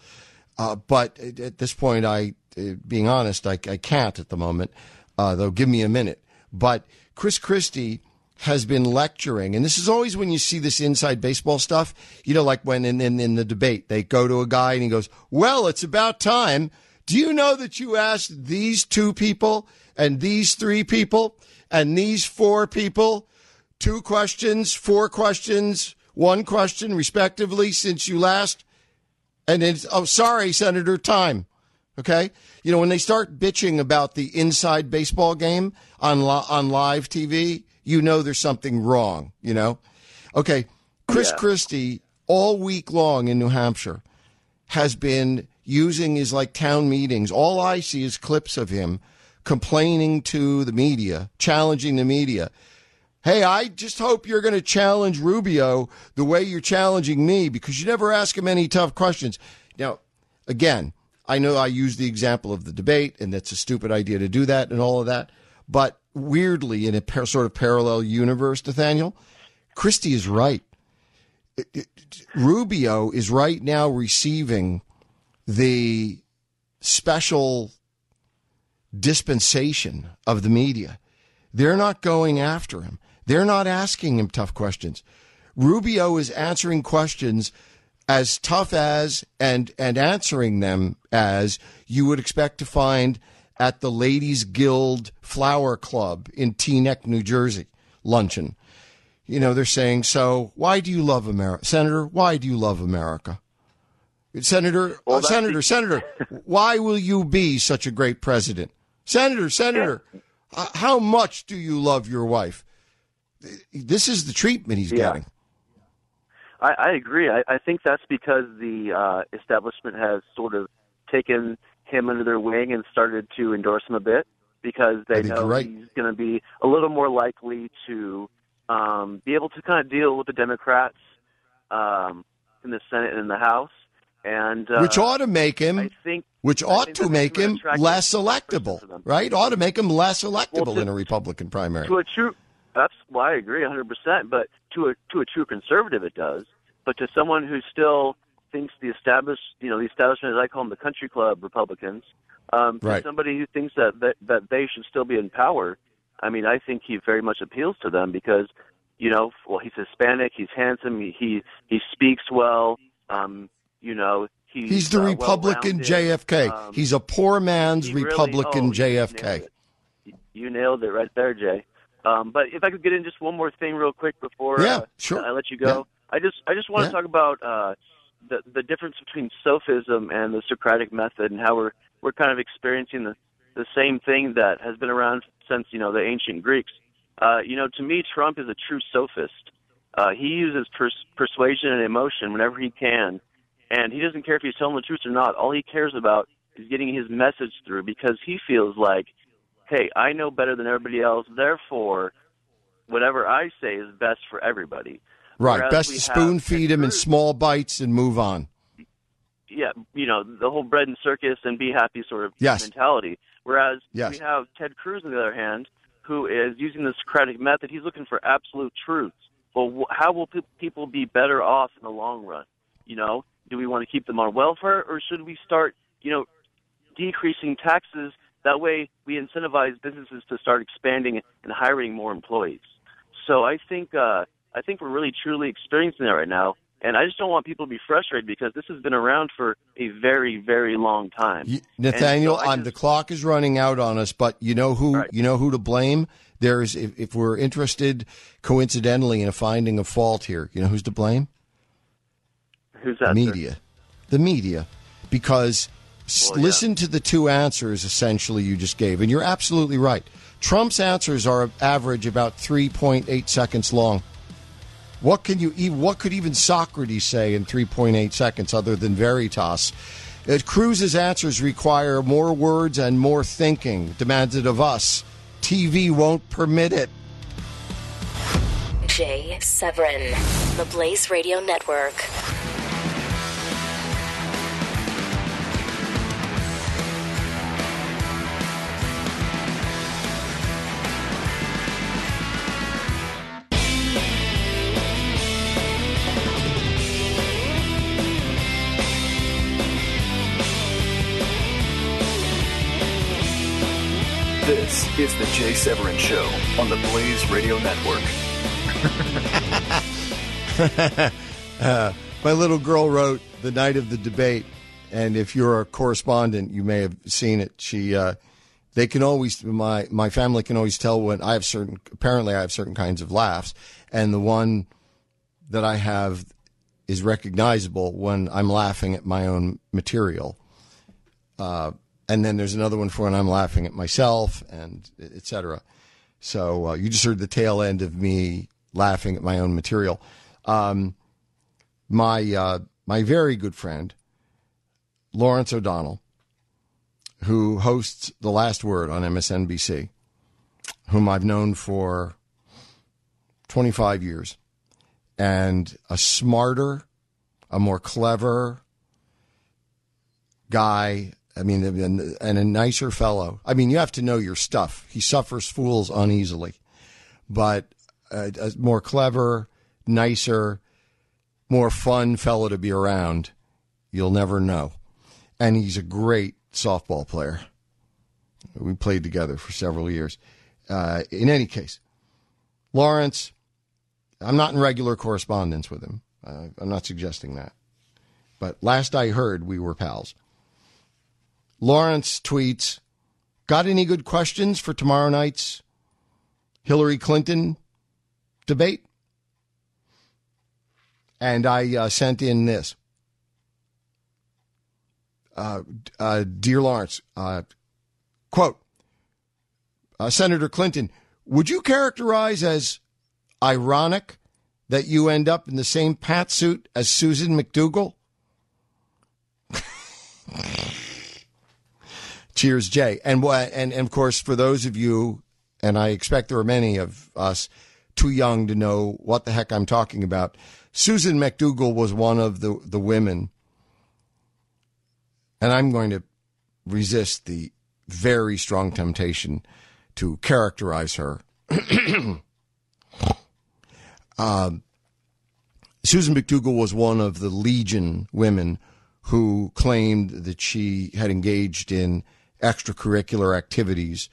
Uh, but at this point, I, uh, being honest, I, I can't at the moment, uh, though give me a minute. But Chris Christie has been lecturing, and this is always when you see this inside baseball stuff, you know, like when in, in, in the debate, they go to a guy and he goes, well, it's about time. Do you know that you asked these two people and these three people and these four people two questions, four questions, one question, respectively, since you last? And it's, oh, sorry, Senator, time. Okay? You know, when they start bitching about the inside baseball game on li- on live T V, you know there's something wrong, you know? Okay, Chris yeah. Christie, all week long in New Hampshire, has been using his, like, town meetings. All I see is clips of him complaining to the media, challenging the media Hey, I just hope you're going to challenge Rubio the way you're challenging me, because you never ask him any tough questions. Now, again, I know I use the example of the debate, and that's a stupid idea to do that and all of that. But weirdly, in a par- sort of parallel universe, Nathaniel, Christie is right. It, it, Rubio is right now receiving the special dispensation of the media. They're not going after him. They're not asking him tough questions. Rubio is answering questions as tough as and and answering them as you would expect to find at the Ladies Guild Flower Club in Teaneck, New Jersey, luncheon. You know, they're saying, so why do you love America? Senator, why do you love America? Senator, well, uh, Senator, be- Senator, why will you be such a great president? Senator, Senator. Yeah. Uh, how much do you love your wife? This is the treatment he's yeah. getting. I, I agree. I, I think that's because the uh, establishment has sort of taken him under their wing and started to endorse him a bit, because they know right. he's going to be a little more likely to um, be able to kind of deal with the Democrats um, in the Senate and in the House, and uh, which ought to make him. I think. Which ought to make him less electable, right? Ought to make him less electable well, to, in a Republican primary. To a true, that's why I agree one hundred percent. But to a to a true conservative, it does. But to someone who still thinks the established, you know, the establishment, as I call them, the country club Republicans, um, right. to somebody who thinks that, that that they should still be in power, I mean, I think he very much appeals to them because, you know, well, he's Hispanic, he's handsome, he he, he speaks well, um, you know. He's, he's the uh, Republican J F K. Um, he's a poor man's really, Republican oh, J F K. You nailed, you nailed it right there, Jay. Um, but if I could get in just one more thing real quick before yeah, uh, sure. I let you go. Yeah. I just I just want yeah. to talk about uh, the, the difference between sophism and the Socratic method, and how we're we're kind of experiencing the, the same thing that has been around since, you know, the ancient Greeks. Uh, you know, to me, Trump is a true sophist. Uh, he uses pers- persuasion and emotion whenever he can. And he doesn't care if he's telling the truth or not. All he cares about is getting his message through, because he feels like, hey, I know better than everybody else, therefore whatever I say is best for everybody. Right, whereas best to spoon feed him in small bites and move on. Yeah, you know, the whole bread and circus and be happy sort of yes. mentality. Whereas yes. we have Ted Cruz, on the other hand, who is using the Socratic method. He's looking for absolute truth. Well, how will people be better off in the long run, you know? Do we want to keep them on welfare, or should we start, you know, decreasing taxes? That way we incentivize businesses to start expanding and hiring more employees. So I think uh, I think we're really truly experiencing that right now, and I just don't want people to be frustrated, because this has been around for a very, very long time. You, Nathaniel, so just, the clock is running out on us, but you know who right. you know who to blame? There is, if, if we're interested coincidentally in a finding of fault here, you know who's to blame? Who's that? Media. Sir? The media. Because well, yeah. listen to the two answers, essentially, you just gave. And you're absolutely right. Trump's answers are average about three point eight seconds long. What can you? What could even Socrates say in three point eight seconds other than Veritas? Uh, Cruz's answers require more words and more thinking demanded of us. T V won't permit it. Jay Severin, The Blaze Radio Network. This is the Jay Severin Show on the Blaze Radio Network. uh, my little girl wrote the night of the debate, and if you're a correspondent, you may have seen it. She, uh, they can always, my my family can always tell when I have certain. Apparently, I have certain kinds of laughs, and the one that I have is recognizable when I'm laughing at my own material. Uh. And then there's another one for when I'm laughing at myself, and et cetera. So uh, you just heard the tail end of me laughing at my own material. Um, my uh, my very good friend, Lawrence O'Donnell, who hosts The Last Word on M S N B C, whom I've known for twenty-five years, and a smarter, a more clever guy. I mean, and a nicer fellow. I mean, you have to know your stuff. He suffers fools uneasily, but a, a more clever, nicer, more fun fellow to be around. You'll never know. And he's a great softball player. We played together for several years. Uh, in any case, Lawrence, I'm not in regular correspondence with him. Uh, I'm not suggesting that. But last I heard, we were pals. Lawrence tweets, got any good questions for tomorrow night's Hillary Clinton debate? And I uh, sent in this. Uh, uh, dear Lawrence, uh, quote, uh, Senator Clinton, would you characterize as ironic that you end up in the same pantsuit as Susan McDougal? Cheers, Jay. And, and and of course, for those of you, and I expect there are many of us too young to know what the heck I'm talking about, Susan McDougal was one of the, the women, and I'm going to resist the very strong temptation to characterize her. um, Susan McDougal was one of the legion women who claimed that she had engaged in extracurricular activities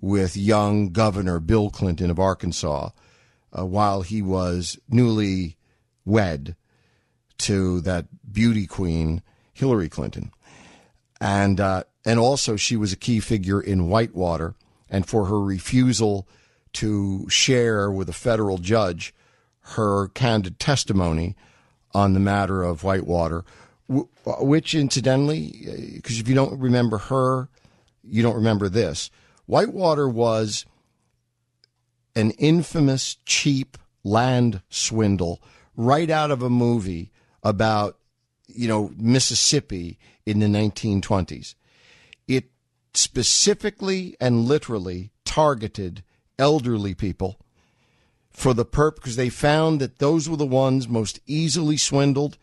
with young Governor Bill Clinton of Arkansas uh, while he was newly wed to that beauty queen, Hillary Clinton. And uh, and also she was a key figure in Whitewater, and for her refusal to share with a federal judge her candid testimony on the matter of Whitewater, which incidentally, because if you don't remember her, you don't remember this. Whitewater was an infamous, cheap land swindle right out of a movie about, you know, Mississippi in the nineteen twenties. It specifically and literally targeted elderly people for the purpose, because they found that those were the ones most easily swindled,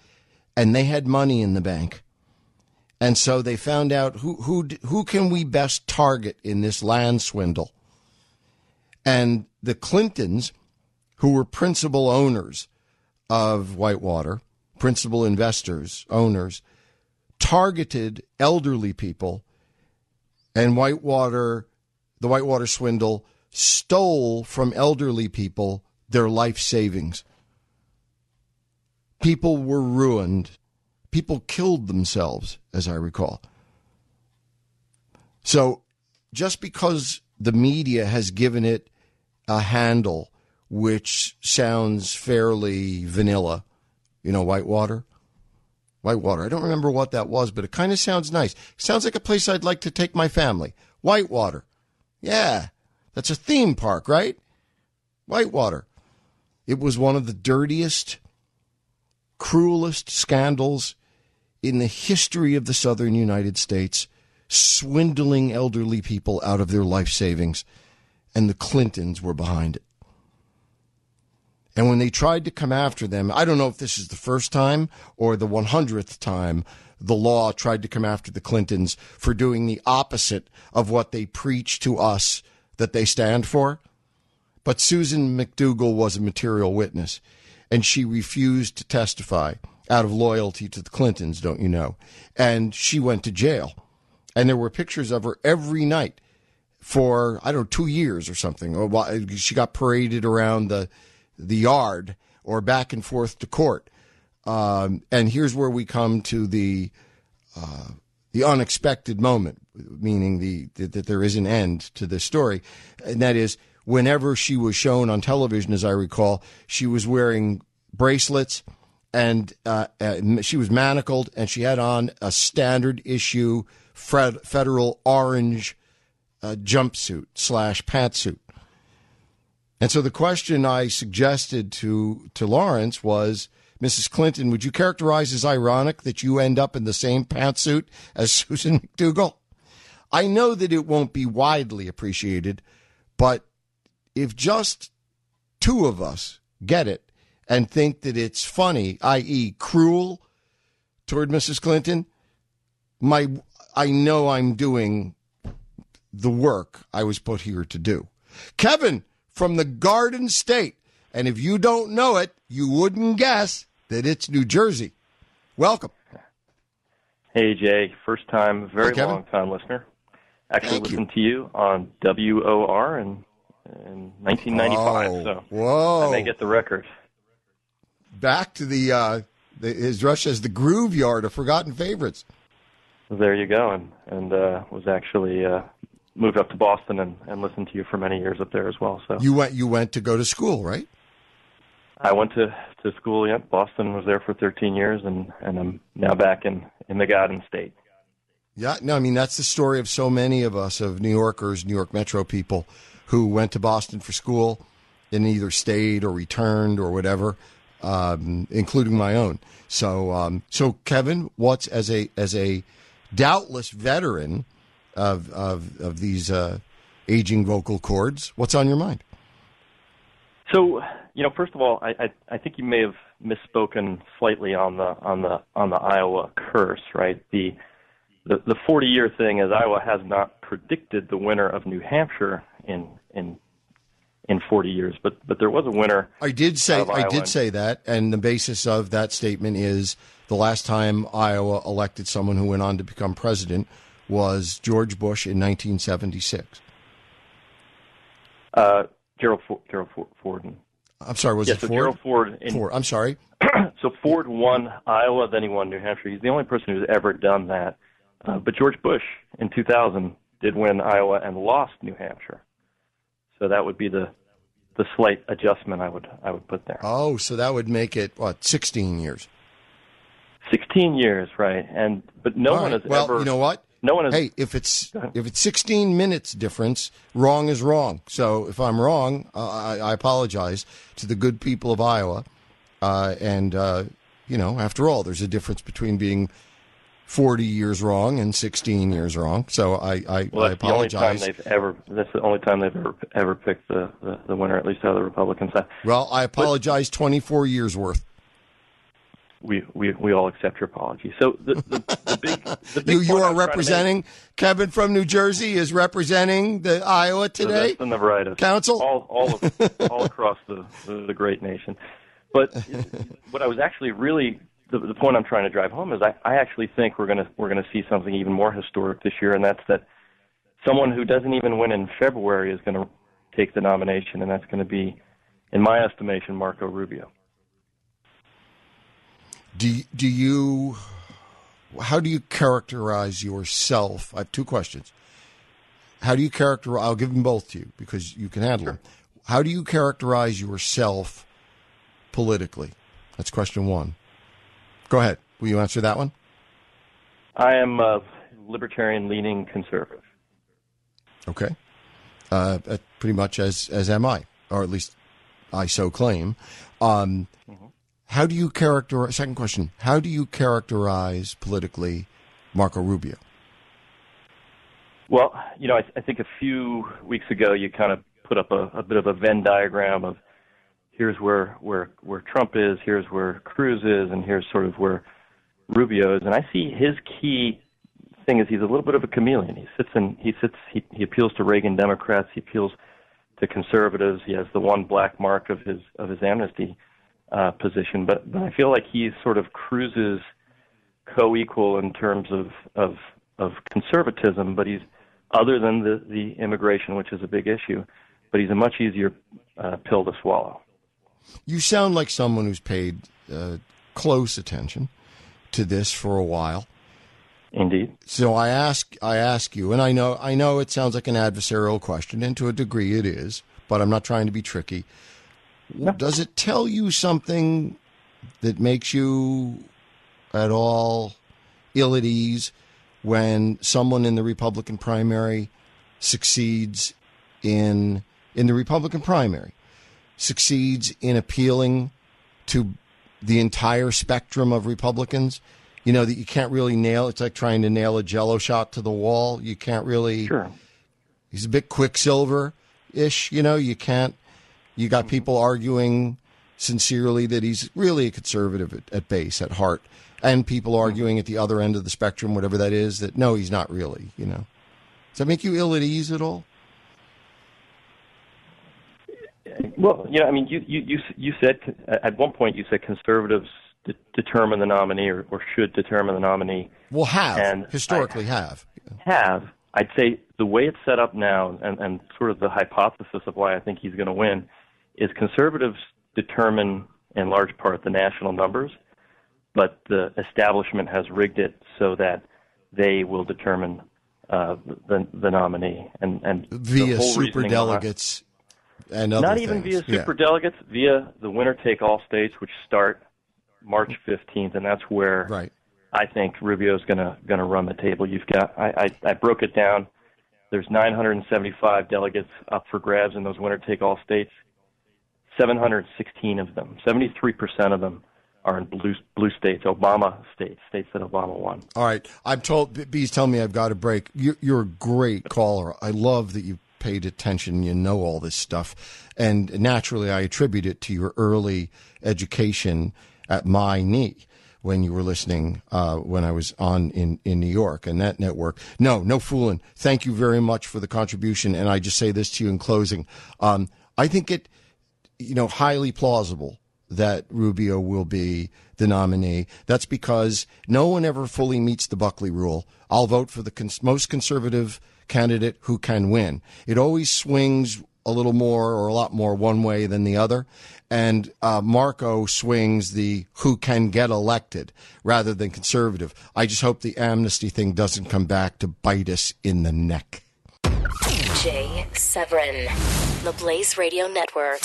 and they had money in the bank. And so they found out who who who can we best target in this land swindle. And the Clintons, who were principal owners of Whitewater, principal investors, owners, targeted elderly people, and Whitewater, the Whitewater swindle, stole from elderly people their life savings. People were ruined. People killed themselves, as I recall. So just because the media has given it a handle which sounds fairly vanilla, you know, Whitewater, Whitewater. I don't remember what that was, but it kind of sounds nice. Sounds like a place I'd like to take my family. Whitewater. Yeah, that's a theme park, right? Whitewater. It was one of the dirtiest, cruelest scandals in the history of the southern United States, swindling elderly people out of their life savings, and the Clintons were behind it. And when they tried to come after them, I don't know if this is the first time or the hundredth time the law tried to come after the Clintons for doing the opposite of what they preach to us that they stand for. But Susan McDougal was a material witness, and she refused to testify out of loyalty to the Clintons, don't you know? And she went to jail. And there were pictures of her every night for, I don't know, two years or something. She got paraded around the the yard or back and forth to court. Um, and here's where we come to the uh, the unexpected moment, meaning the, the that there is an end to this story, and that is, whenever she was shown on television, as I recall, she was wearing bracelets, and uh, uh, she was manacled, and she had on a standard issue fred- federal orange uh, jumpsuit slash pantsuit. And so the question I suggested to, to Lawrence was, Missus Clinton, would you characterize as ironic that you end up in the same pantsuit as Susan McDougal? I know that it won't be widely appreciated, but if just two of us get it and think that it's funny, that is cruel toward Missus Clinton, my I know I'm doing the work I was put here to do. Kevin from the Garden State. And if you don't know it, you wouldn't guess that it's New Jersey. Welcome. Hey, Jay. First time, very hey, long time listener. Actually Thank listened you. to you on W O R in, in nineteen ninety-five. Oh, so whoa. I may get the record. Back to the, uh, the his rush as the Groove Yard of Forgotten Favorites. There you go. And, and uh, was actually uh, moved up to Boston and, and listened to you for many years up there as well. So you went you went to go to school, right? I went to, to school, yeah. Boston, was there for thirteen years, and, and I'm now back in, in the Garden State. Yeah, no, I mean, that's the story of so many of us, of New Yorkers, New York Metro people, who went to Boston for school and either stayed or returned or whatever, um, including my own. So, um, so Kevin, what's as a as a doubtless veteran of of, of these uh, aging vocal cords, what's on your mind? So, you know, first of all, I, I, I think you may have misspoken slightly on the on the on the Iowa curse, right? The the, the forty-year thing is Iowa has not predicted the winner of New Hampshire in in in forty years, but but there was a winner. I did say I did say that, and the basis of that statement is the last time Iowa elected someone who went on to become president was George Bush in nineteen seventy-six. Uh, Gerald Ford. Gerald Ford. I'm sorry, was yeah, it so Ford? Gerald Ford, in, Ford. I'm sorry. So Ford won Iowa, then he won New Hampshire. He's the only person who's ever done that. Uh, but George Bush in two thousand did win Iowa and lost New Hampshire. So that would be the the slight adjustment I would I would put there. Oh, so that would make it what, sixteen years? sixteen years, right? And but no All one right. has well, ever. Well, you know what? No one has. Hey, if it's if it's sixteen minutes difference, wrong is wrong. So if I'm wrong, uh, I, I apologize to the good people of Iowa. Uh, and uh, you know, after all, there's a difference between being forty years wrong and sixteen years wrong. So I, I, well, I apologize. The only time they've ever, that's the only time they've ever, ever picked the, the, the winner, at least out of the Republican side. Well, I apologize. But twenty-four years worth. We, we we all accept your apology. So the, the, the big, the big you, you are I'm representing, Kevin from New Jersey is representing the Iowa today. The right of council. All, all, of, all across the, the, the great nation. But what I was actually really... The, the point I'm trying to drive home is I, I actually think we're going to we're going to see something even more historic this year, and that's that someone who doesn't even win in February is going to take the nomination, and that's going to be, in my estimation, Marco Rubio. Do do you how do you characterize yourself? I have two questions. How do you characterize? I'll give them both to you because you can handle sure. them. How do you characterize yourself politically? That's question one. Go ahead. Will you answer that one? I am a libertarian-leaning conservative. Okay. Uh, pretty much as, as am I, or at least I so claim. Um, mm-hmm. How do you characterize, second question, how do you characterize politically Marco Rubio? Well, you know, I, I think a few weeks ago you kind of put up a, a bit of a Venn diagram of here's where, where where Trump is, here's where Cruz is, and here's sort of where Rubio is. And I see his key thing is he's a little bit of a chameleon. He sits in, he sits, he, he appeals to Reagan Democrats, he appeals to conservatives. He has the one black mark of his of his amnesty uh, position. But, but I feel like he sort of Cruz's co-equal in terms of of, of conservatism. But he's other than the, the immigration, which is a big issue. But he's a much easier uh, pill to swallow. You sound like someone who's paid uh, close attention to this for a while. Indeed. So I ask, I ask you, and I know, I know it sounds like an adversarial question, and to a degree it is, but I'm not trying to be tricky. No. Does it tell you something that makes you at all ill at ease when someone in the Republican primary succeeds in in the Republican primary? succeeds in appealing to the entire spectrum of Republicans, you know, that you can't really nail. It's like trying to nail a jello shot to the wall. You can't really. Sure. He's a bit Quicksilver-ish, you know, you can't You got people arguing sincerely that he's really a conservative at, at base, at heart, and people arguing at the other end of the spectrum, whatever that is, that no, he's not really, you know. Does that make you ill at ease at all? Well, you know, I mean, you you you, you said at one point you said conservatives de- determine the nominee or, or should determine the nominee. Well, have, and historically I, have. Have. I'd say the way it's set up now and, and sort of the hypothesis of why I think he's going to win is conservatives determine in large part the national numbers, but the establishment has rigged it so that they will determine uh, the, the nominee. And, and via superdelegates and other not things. Even via superdelegates, yeah. Via the winner-take-all states, which start March fifteenth, and that's where right. I think Rubio's going to going to run the table. You've got I, I, I broke it down. There's nine hundred seventy-five delegates up for grabs in those winner-take-all states. seven hundred sixteen of them, seventy-three percent of them are in blue blue states, Obama states, states that Obama won. All right. I'm told, Bees tell me I've got a break. You're, you're a great caller. I love that you paid attention. You know all this stuff. And naturally, I attribute it to your early education at my knee when you were listening uh, when I was on in, in New York and that network. No, no fooling. Thank you very much for the contribution. And I just say this to you in closing. Um, I think it... you know, highly plausible that Rubio will be the nominee. That's because no one ever fully meets the Buckley rule. I'll vote for the cons- most conservative candidate who can win. It always swings a little more or a lot more one way than the other. And uh, Marco swings the who can get elected rather than conservative. I just hope the amnesty thing doesn't come back to bite us in the neck. Jay Severin, The Blaze Radio Network.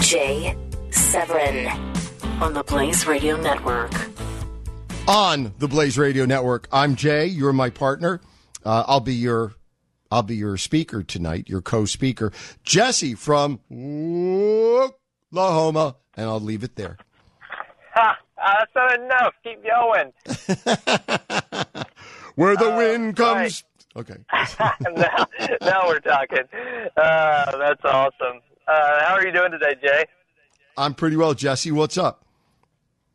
Jay Severin on the Blaze Radio Network. On the Blaze Radio Network, I'm Jay. You're my partner. Uh, I'll be your, I'll be your speaker tonight. Your co-speaker, Jesse from Oklahoma, and I'll leave it there. Ha! That's not enough. Keep going. Where the uh, wind comes. Right. Okay. now, now we're talking. Uh, that's awesome. Uh, how are you doing today, Jay? I'm pretty well, Jesse. What's up?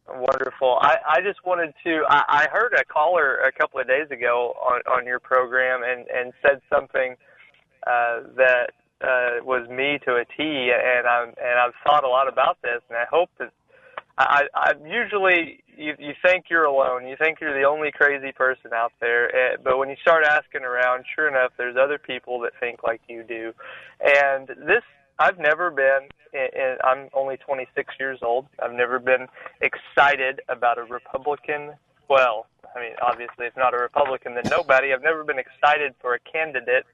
Wonderful. I, I just wanted to, I, I heard a caller a couple of days ago on, on your program and, and said something uh, that uh, was me to a T, and, I'm, and I've thought a lot about this, and I hope that, I, I usually, you, you think you're alone, you think you're the only crazy person out there, but when you start asking around, sure enough, there's other people that think like you do, and this I've never been, and I'm only twenty-six years old, I've never been excited about a Republican. Well, I mean, obviously, if not a Republican, then nobody. I've never been excited for a candidate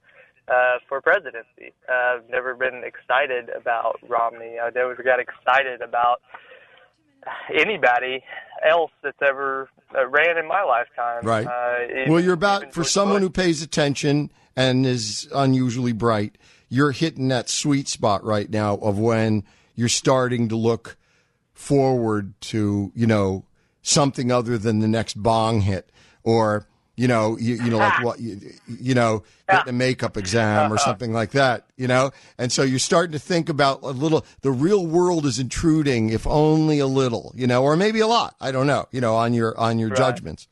uh, for presidency. Uh, I've never been excited about Romney. I never got excited about anybody else that's ever uh, ran in my lifetime. Right. Uh, it, well, you're about, for someone who pays attention and is unusually bright, you're hitting that sweet spot right now of when you're starting to look forward to, you know, something other than the next bong hit or, you know, you, you know, like what, you, you know, getting a makeup exam or something like that, you know? And so you're starting to think about a little, the real world is intruding, if only a little, you know, or maybe a lot, I don't know, you know, on your, on your right. judgments.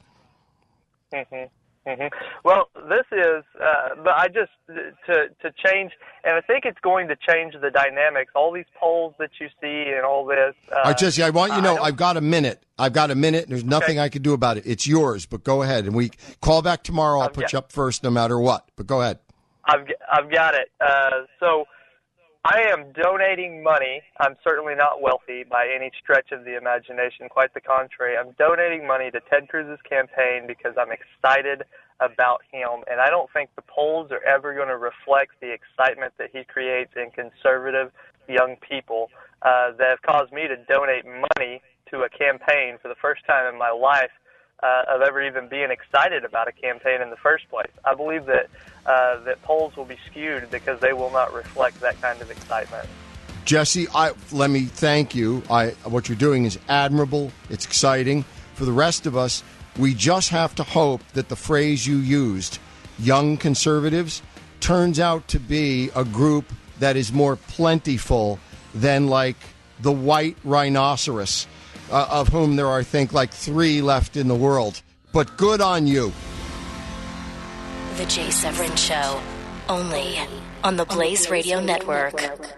Mm-hmm. Mm-hmm. Well, this is, uh, but I just, to to change, and I think it's going to change the dynamics. All these polls that you see and all this. Uh, all right, Jesse, I want you to know I've got a minute. I've got a minute, and there's nothing okay. I can do about it. It's yours, but go ahead. And we call back tomorrow. I'll I've put got, you up first no matter what, but go ahead. I've, I've got it. Uh, so I am donating money. I'm certainly not wealthy by any stretch of the imagination. Quite the contrary. I'm donating money to Ted Cruz's campaign because I'm excited about him. And I don't think the polls are ever going to reflect the excitement that he creates in conservative young people uh, that have caused me to donate money to a campaign for the first time in my life uh, of ever even being excited about a campaign in the first place. I believe that uh, that polls will be skewed because they will not reflect that kind of excitement. Jesse, I, let me thank you. I, what you're doing is admirable. It's exciting. For the rest of us, we just have to hope that the phrase you used, young conservatives, turns out to be a group that is more plentiful than like the white rhinoceros, uh, of whom there are, I think, like three left in the world. But good on you. The Jay Severin Show, only on the Blaze Radio Network.